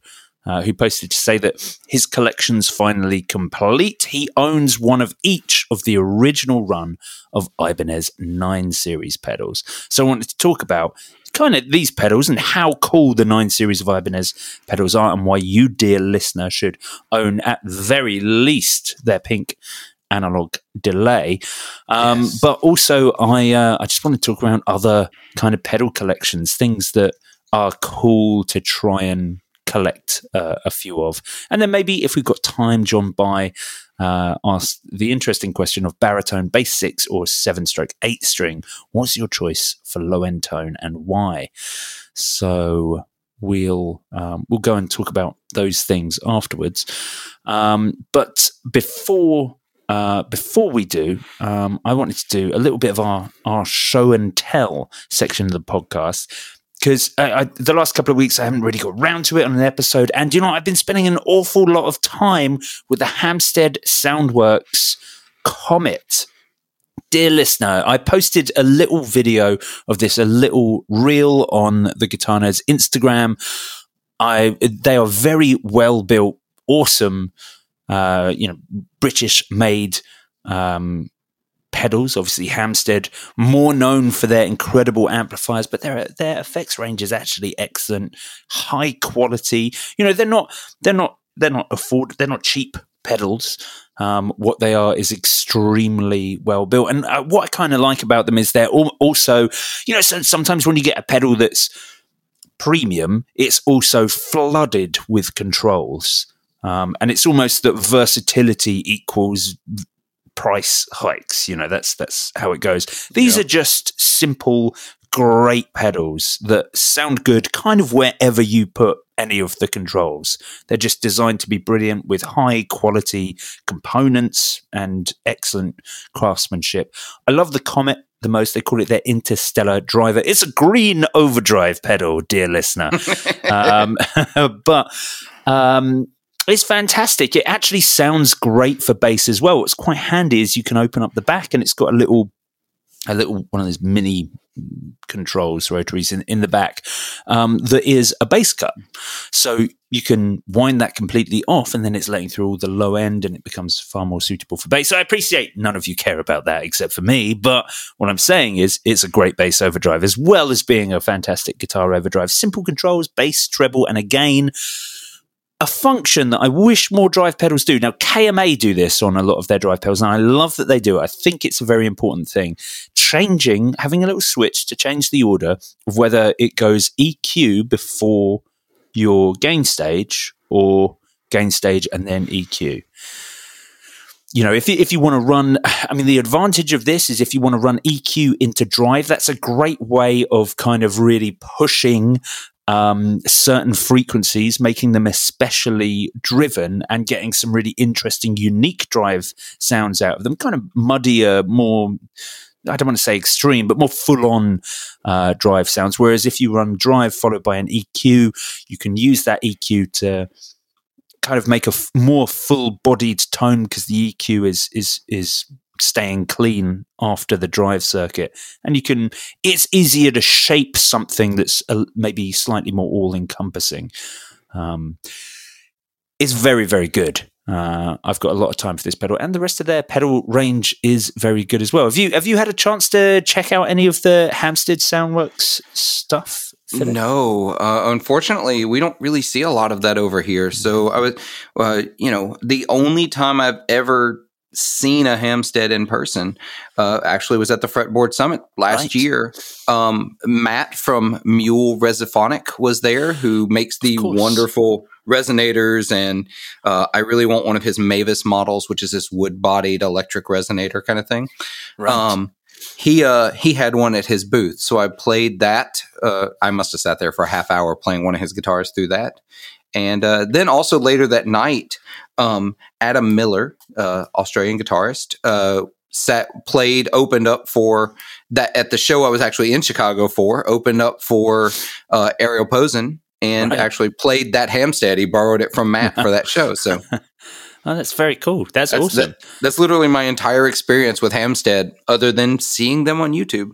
who posted to say that his collection's finally complete. He owns one of each of the original run of Ibanez 9 Series pedals. So I wanted to talk about kind of these pedals and how cool the 9 Series of Ibanez pedals are, and why you, dear listener, should own at very least their pink analog delay. Yes. But also I just want to talk around other kind of pedal collections, things that are cool to try and collect a few of. And then maybe if we've got time, John By asked the interesting question of baritone bass 6 or 7-stroke 8-string. What's your choice for low-end tone and why? So we'll go and talk about those things afterwards. But before we do, I wanted to do a little bit of our show and tell section of the podcast, because the last couple of weeks I haven't really got around to it on an episode. And, I've been spending an awful lot of time with the Hamstead Soundworks Comet. Dear listener, I posted a little video of this, a little reel on the Guitar Nerds Instagram. They are very well-built, awesome, British-made pedals. Obviously Hamstead, more known for their incredible amplifiers, but their effects range is actually excellent, high quality. They're not cheap pedals, What they are is extremely well built. And what I kind of like about them is they're also, you know, sometimes when you get a pedal that's premium, it's also flooded with controls. And it's almost that versatility equals price hikes. You know, that's how it goes. These are just simple, great pedals that sound good kind of wherever you put any of the controls. They're just designed to be brilliant with high quality components and excellent craftsmanship. I love the Comet the most. They call it their interstellar driver. It's a green overdrive pedal, dear listener. But it's fantastic. It actually sounds great for bass as well. What's quite handy is you can open up the back and it's got a little one of those mini controls, rotaries in the back, that is a bass cut. So you can wind that completely off and then it's letting through all the low end and it becomes far more suitable for bass. So I appreciate none of you care about that except for me, but what I'm saying is it's a great bass overdrive as well as being a fantastic guitar overdrive. Simple controls, bass, treble, and again, a function that I wish more drive pedals do. Now, KMA do this on a lot of their drive pedals, and I love that they do it. I think it's a very important thing. Having a little switch to change the order of whether it goes EQ before your gain stage or gain stage and then EQ. You know, if you want to run, I mean, the advantage of this is if you want to run EQ into drive, that's a great way of kind of really pushing certain frequencies, making them especially driven and getting some really interesting, unique drive sounds out of them, kind of muddier, more, I don't want to say extreme, but more full-on drive sounds. Whereas if you run drive followed by an EQ, you can use that EQ to kind of make a more full-bodied tone because the EQ is staying clean after the drive circuit, and it's easier to shape something that's maybe slightly more all-encompassing. It's very, very good. I've got a lot of time for this pedal, and the rest of their pedal range is very good as well. Have you had a chance to check out any of the Hamstead Soundworks stuff? No, unfortunately, we don't really see a lot of that over here. So I was, the only time I've ever seen a Hamstead in person actually was at the Fretboard Summit last year. Matt from Mule Resophonic was there, who makes the wonderful resonators, and I really want one of his Mavis models, which is this wood-bodied electric resonator kind of thing. Right. He had one at his booth, so I played that. I must have sat there for a half hour playing one of his guitars through that. And then also later that night, Adam Miller, Australian guitarist, opened up for that at the show I was actually in Chicago for, opened up for Ariel Posen and actually played that Hamstead. He borrowed it from Matt for that show. So oh, that's very cool. That's awesome. That's literally my entire experience with Hamstead other than seeing them on YouTube.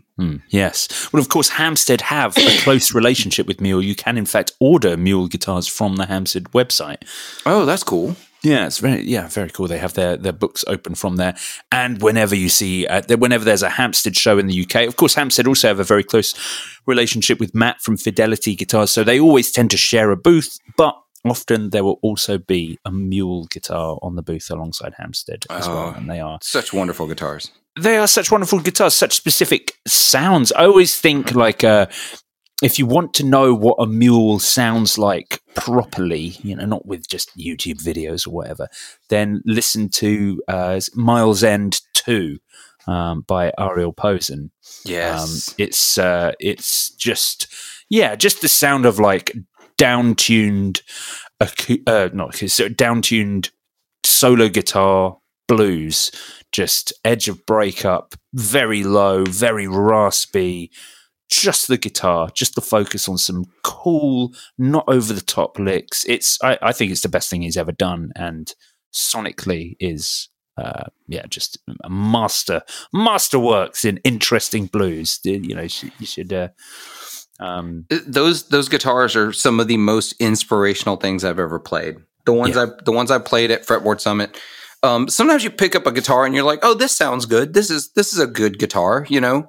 Yes. Well, of course, Hamstead have a close relationship with Mule. You can, in fact, order Mule guitars from the Hamstead website. Oh, that's cool. Yeah, it's very cool. They have their books open from there. And whenever there's a Hamstead show in the UK, of course, Hamstead also have a very close relationship with Matt from Fidelity Guitars. So they always tend to share a booth, but often there will also be a Mule guitar on the booth alongside Hamstead as well. And they are such wonderful guitars. They are such wonderful guitars, such specific sounds. I always think like if you want to know what a Mule sounds like properly, you know, not with just YouTube videos or whatever, then listen to Miles End 2 by Ariel Posen. Yes. It's just the sound of like down-tuned solo guitar blues, just edge of breakup, very low, very raspy. Just the guitar, just the focus on some cool, not over the top licks. I think it's the best thing he's ever done, and sonically is just a masterworks in interesting blues. You know, you should. Those guitars are some of the most inspirational things I've ever played. The ones I played at Fretboard Summit. Sometimes you pick up a guitar and you're like, oh, this sounds good. This is a good guitar, you know.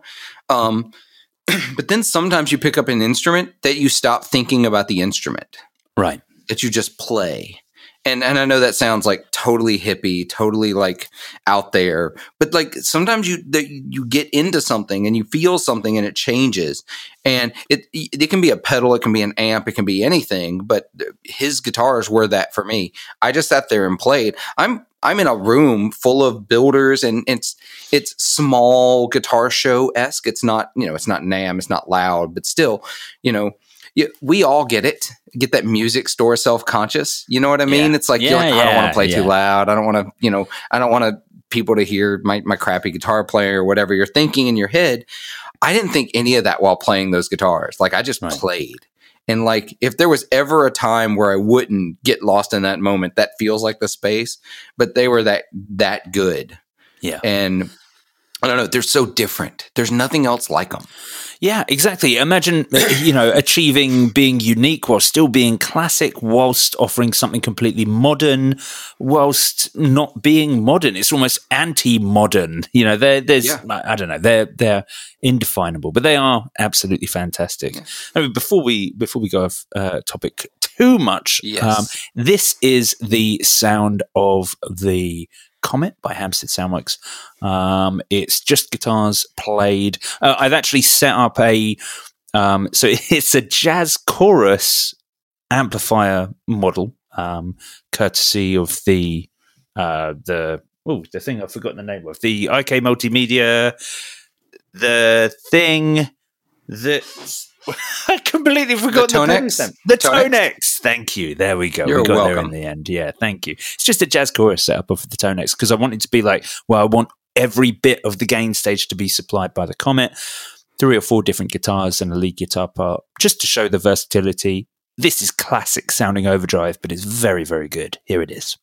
But then sometimes you pick up an instrument that you stop thinking about the instrument. Right. That you just play. And I know that sounds like totally hippie, totally like out there, but like sometimes you get into something and you feel something and it changes, and it can be a pedal, it can be an amp, it can be anything. But his guitars were that for me. I just sat there and played. I'm in a room full of builders, and it's small guitar show esque. It's not, it's not NAMM, it's not loud, but still, Yeah, we all get it. Get that music store self-conscious. You know what I mean? Yeah. It's like, you're like, I don't want to play too loud. I don't want to, I don't want people to hear my crappy guitar player or whatever you're thinking in your head. I didn't think any of that while playing those guitars. Like, I just played. And like, if there was ever a time where I wouldn't get lost in that moment, that feels like the space, but they were that good. Yeah. And I don't know. They're so different. There's nothing else like them. Yeah, exactly. Imagine, achieving being unique while still being classic, whilst offering something completely modern, whilst not being modern. It's almost anti-modern. I don't know. They're indefinable, but they are absolutely fantastic. Yeah. I mean, before we go off topic too much, this is the sound of the Comet by Hamstead Soundworks. It's just guitars played. I've actually set up a so it's a jazz chorus amplifier model, courtesy of the thing I've forgotten the name of, the IK Multimedia, the thing that I completely forgot the Tonex. The Tonex. Thank you. There we go. We got welcome. There in the end. Yeah, thank you. It's just a jazz chorus setup of the Tonex because I wanted to be like, well, I want every bit of the gain stage to be supplied by the Comet, 3 or 4 different guitars and a lead guitar part, just to show the versatility. This is classic sounding overdrive, but it's very, very good. Here it is.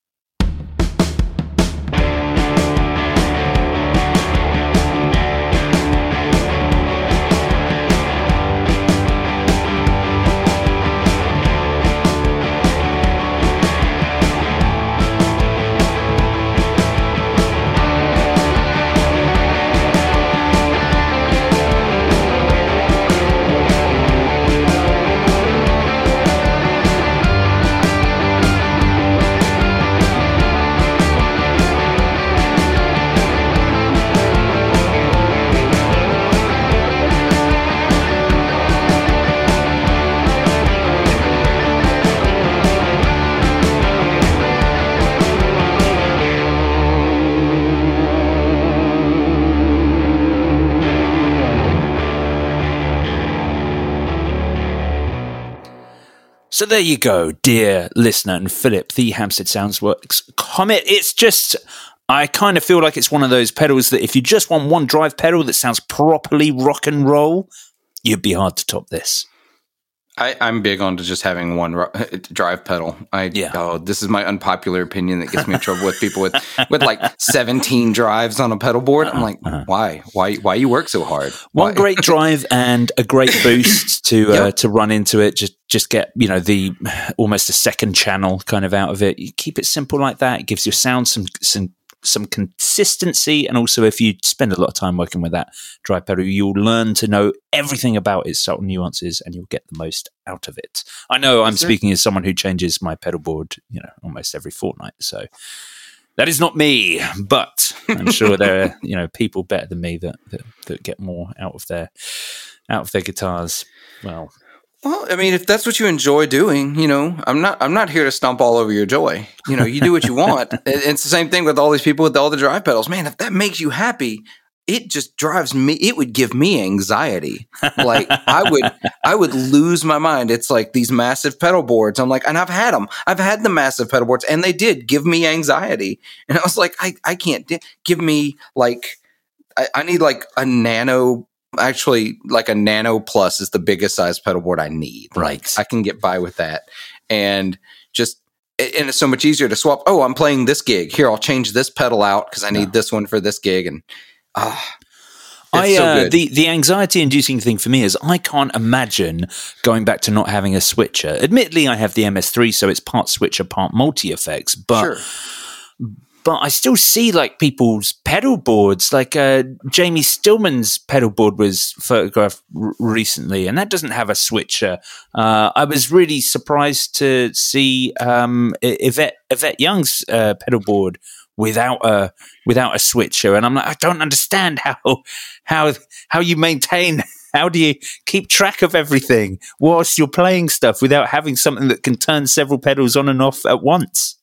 So there you go, dear listener and Philip, the Hamstead Soundworks Comet. It's just, I kind of feel like it's one of those pedals that if you just want one drive pedal that sounds properly rock and roll, you'd be hard to top this. I'm big on just having one drive pedal. This is my unpopular opinion that gets me in trouble with people with like 17 drives on a pedal board. I'm like, why you work so hard? One great drive and a great boost to run into it. Just get the almost a second channel kind of out of it. You keep it simple like that. It gives your sound some consistency, and also if you spend a lot of time working with that dry pedal, you'll learn to know everything about its subtle nuances and you'll get the most out of it. I know I'm speaking as someone who changes my pedal board almost every fortnight, so that is not me, but I'm sure there are people better than me that get more out of their guitars. Well, I mean, if that's what you enjoy doing, I'm not here to stomp all over your joy. You do what you want. It's the same thing with all these people with all the drive pedals. Man, if that makes you happy, it just drives me. It would give me anxiety. Like I would lose my mind. It's like these massive pedal boards. I'm like, and I've had them. I've had the massive pedal boards, and they did give me anxiety. And I was like, I can't give me like I need like a nano. Actually, like a Nano Plus is the biggest size pedal board I need. Right. Like I can get by with that, and it's so much easier to swap. Oh, I'm playing this gig here. I'll change this pedal out because I need this one for this gig. And the anxiety inducing thing for me is I can't imagine going back to not having a switcher. Admittedly, I have the MS3, so it's part switcher, part multi effects, but. Sure. but I still see like people's pedal boards, like Jamie Stillman's pedal board was photographed recently, and that doesn't have a switcher. I was really surprised to see Yvette Young's pedal board without a switcher, and I'm like, I don't understand how you maintain. How do you keep track of everything whilst you're playing stuff without having something that can turn several pedals on and off at once?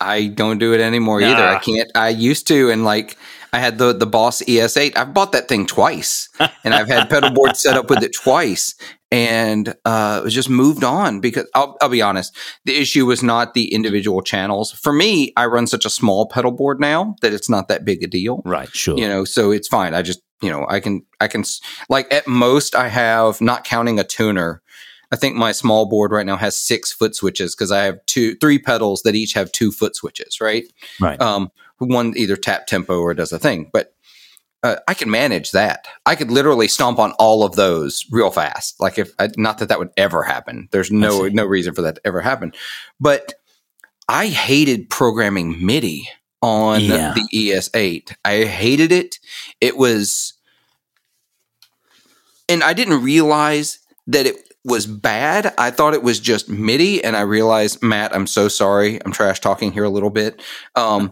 I don't do it anymore either. I can't. I used to, and like I had the Boss ES8. I've bought that thing twice, and I've had pedal boards set up with it twice, and it was just moved on because I'll be honest, the issue was not the individual channels. For me, I run such a small pedal board now that it's not that big a deal. Right. Sure. You know, so it's fine. I just. You know, I can like at most I have, not counting a tuner, I think my small board right now has 6 foot switches because I have 3 pedals that each have 2 foot switches, right? Right. One either tap tempo or does a thing, but I can manage that. I could literally stomp on all of those real fast. Like not that would ever happen. There's no reason for that to ever happen. But I hated programming MIDI on the ES8. I hated it. It was, and I didn't realize that it was bad. I thought it was just MIDI, and I realized, Matt, I'm so sorry. I'm trash talking here a little bit. I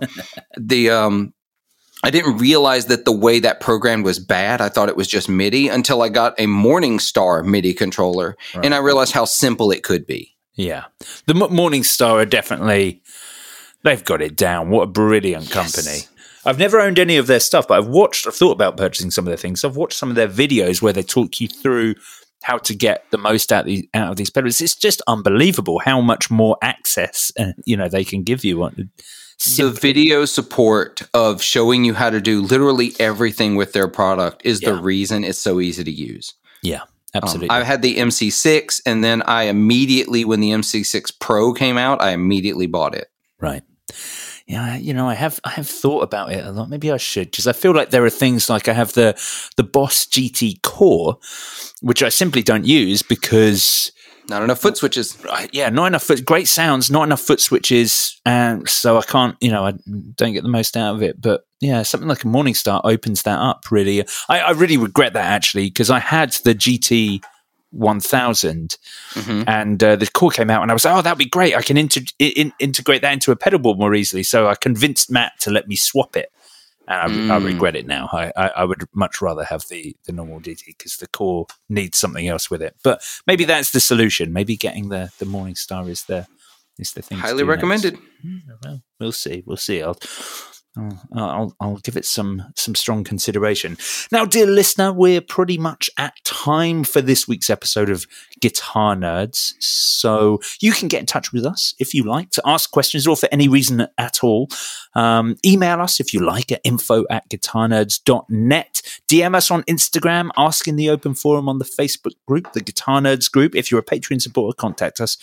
didn't realize that the way that program was bad. I thought it was just MIDI until I got a Morningstar MIDI controller, right, and I realized how simple it could be. Yeah. The Morningstar are definitely... They've got it down. What a brilliant company. Yes. I've never owned any of their stuff, but I've thought about purchasing some of their things. I've watched some of their videos where they talk you through how to get the most out of these pedals. It's just unbelievable how much more access they can give you. The video support of showing you how to do literally everything with their product is the reason it's so easy to use. Yeah. Absolutely. I had the MC6, and then I immediately, when the MC6 Pro came out, I immediately bought it. Right. Yeah, I have thought about it a lot. Maybe I should, because I feel like there are things like I have the Boss GT Core, which I simply don't use because not enough foot switches. Yeah, not enough foot. Great sounds, not enough foot switches, and so I can't. I don't get the most out of it. But yeah, something like a Morningstar opens that up. Really, I really regret that actually, because I had the GT 1000, and the Core came out, and I was like, "Oh, that'd be great! I can integrate that into a pedal board more easily." So I convinced Matt to let me swap it, and I regret it now. I would much rather have the normal DT because the Core needs something else with it. But maybe that's the solution. Maybe getting the Morningstar is the thing. Highly recommended. Well, we'll see. I'll give it some strong consideration. Now, dear listener, we're pretty much at time for this week's episode of Guitar Nerds. So you can get in touch with us if you like to ask questions or for any reason at all. Email us if you like at info@guitarnerds.net. DM us on Instagram, ask in the open forum on the Facebook group, the Guitar Nerds group. If you're a Patreon supporter, contact us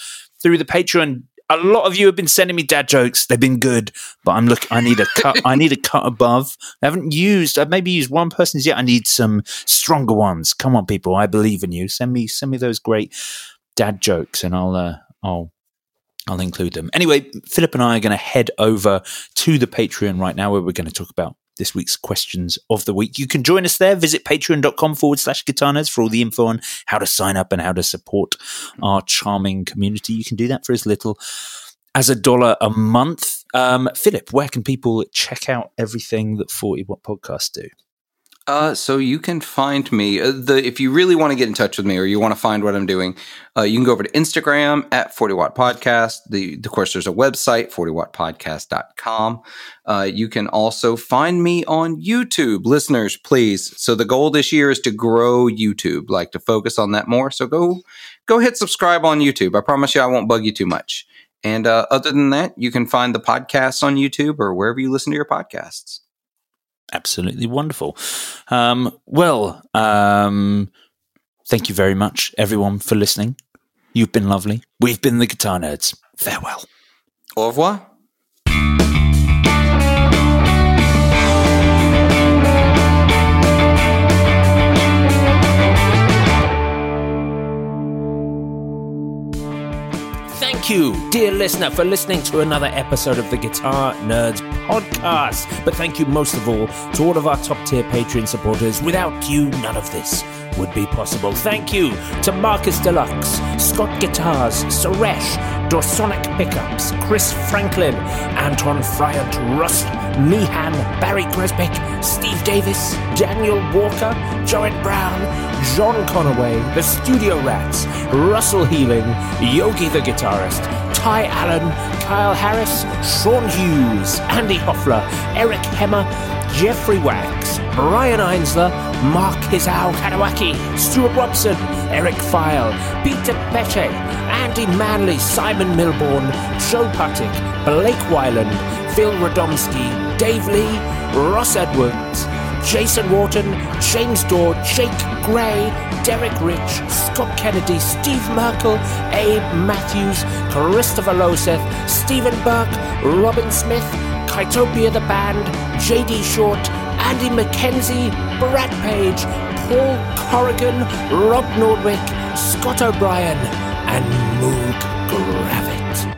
through the Patreon. A lot of you have been sending me dad jokes. They've been good, but I need a cut. I need a cut above. I've maybe used one person's yet. I need some stronger ones. Come on, people! I believe in you. Send me those great dad jokes, and I'll include them. Anyway, Philip and I are going to head over to the Patreon right now, where we're going to talk about this week's questions of the week. You can join us there. Visit patreon.com/guitarnerds for all the info on how to sign up and how to support our charming community. You can do that for as little as $1 a month. Philip, where can people check out everything that 40 Watt Podcasts do? So you can find me. If you really want to get in touch with me or you want to find what I'm doing, you can go over to Instagram at 40 Watt Podcast. Of course, there's a website, 40wattpodcast.com. You can also find me on YouTube. Listeners, please. So the goal this year is to grow YouTube, like to focus on that more. So go hit subscribe on YouTube. I promise you I won't bug you too much. And other than that, you can find the podcast on YouTube or wherever you listen to your podcasts. Absolutely wonderful. Thank you very much, everyone, for listening. You've been lovely. We've been the Guitar Nerds. Farewell. Au revoir. Thank you, dear listener, for listening to another episode of the Guitar Nerds Podcast. But thank you most of all to all of our top-tier Patreon supporters. Without you, none of this would be possible. Thank you to Marcus Deluxe, Scott Guitars, Suresh, Dorsonic Pickups, Chris Franklin, Anton Fryant, Russ Meehan, Barry Kresbeck, Steve Davis, Daniel Walker, Joet Brown, John Conaway, The Studio Rats, Russell Healing, Yogi the Guitarist, Ty Allen, Kyle Harris, Sean Hughes, Andy Hoffler, Eric Hemmer, Jeffrey Wax, Brian Einsler, Mark Hizao Kadawaki, Stuart Robson, Eric File, Peter Peche, Andy Manley, Simon Milbourne, Joe Puttick, Blake Wyland, Phil Radomski, Dave Lee, Ross Edwards, Jason Wharton, James Dorr, Jake Gray, Derek Rich, Scott Kennedy, Steve Merkel, Abe Matthews, Christopher Loseth, Stephen Burke, Robin Smith, Kytopia the Band, JD Short, Andy McKenzie, Brad Page, Paul Corrigan, Rob Nordwick, Scott O'Brien, and Moog Gravit.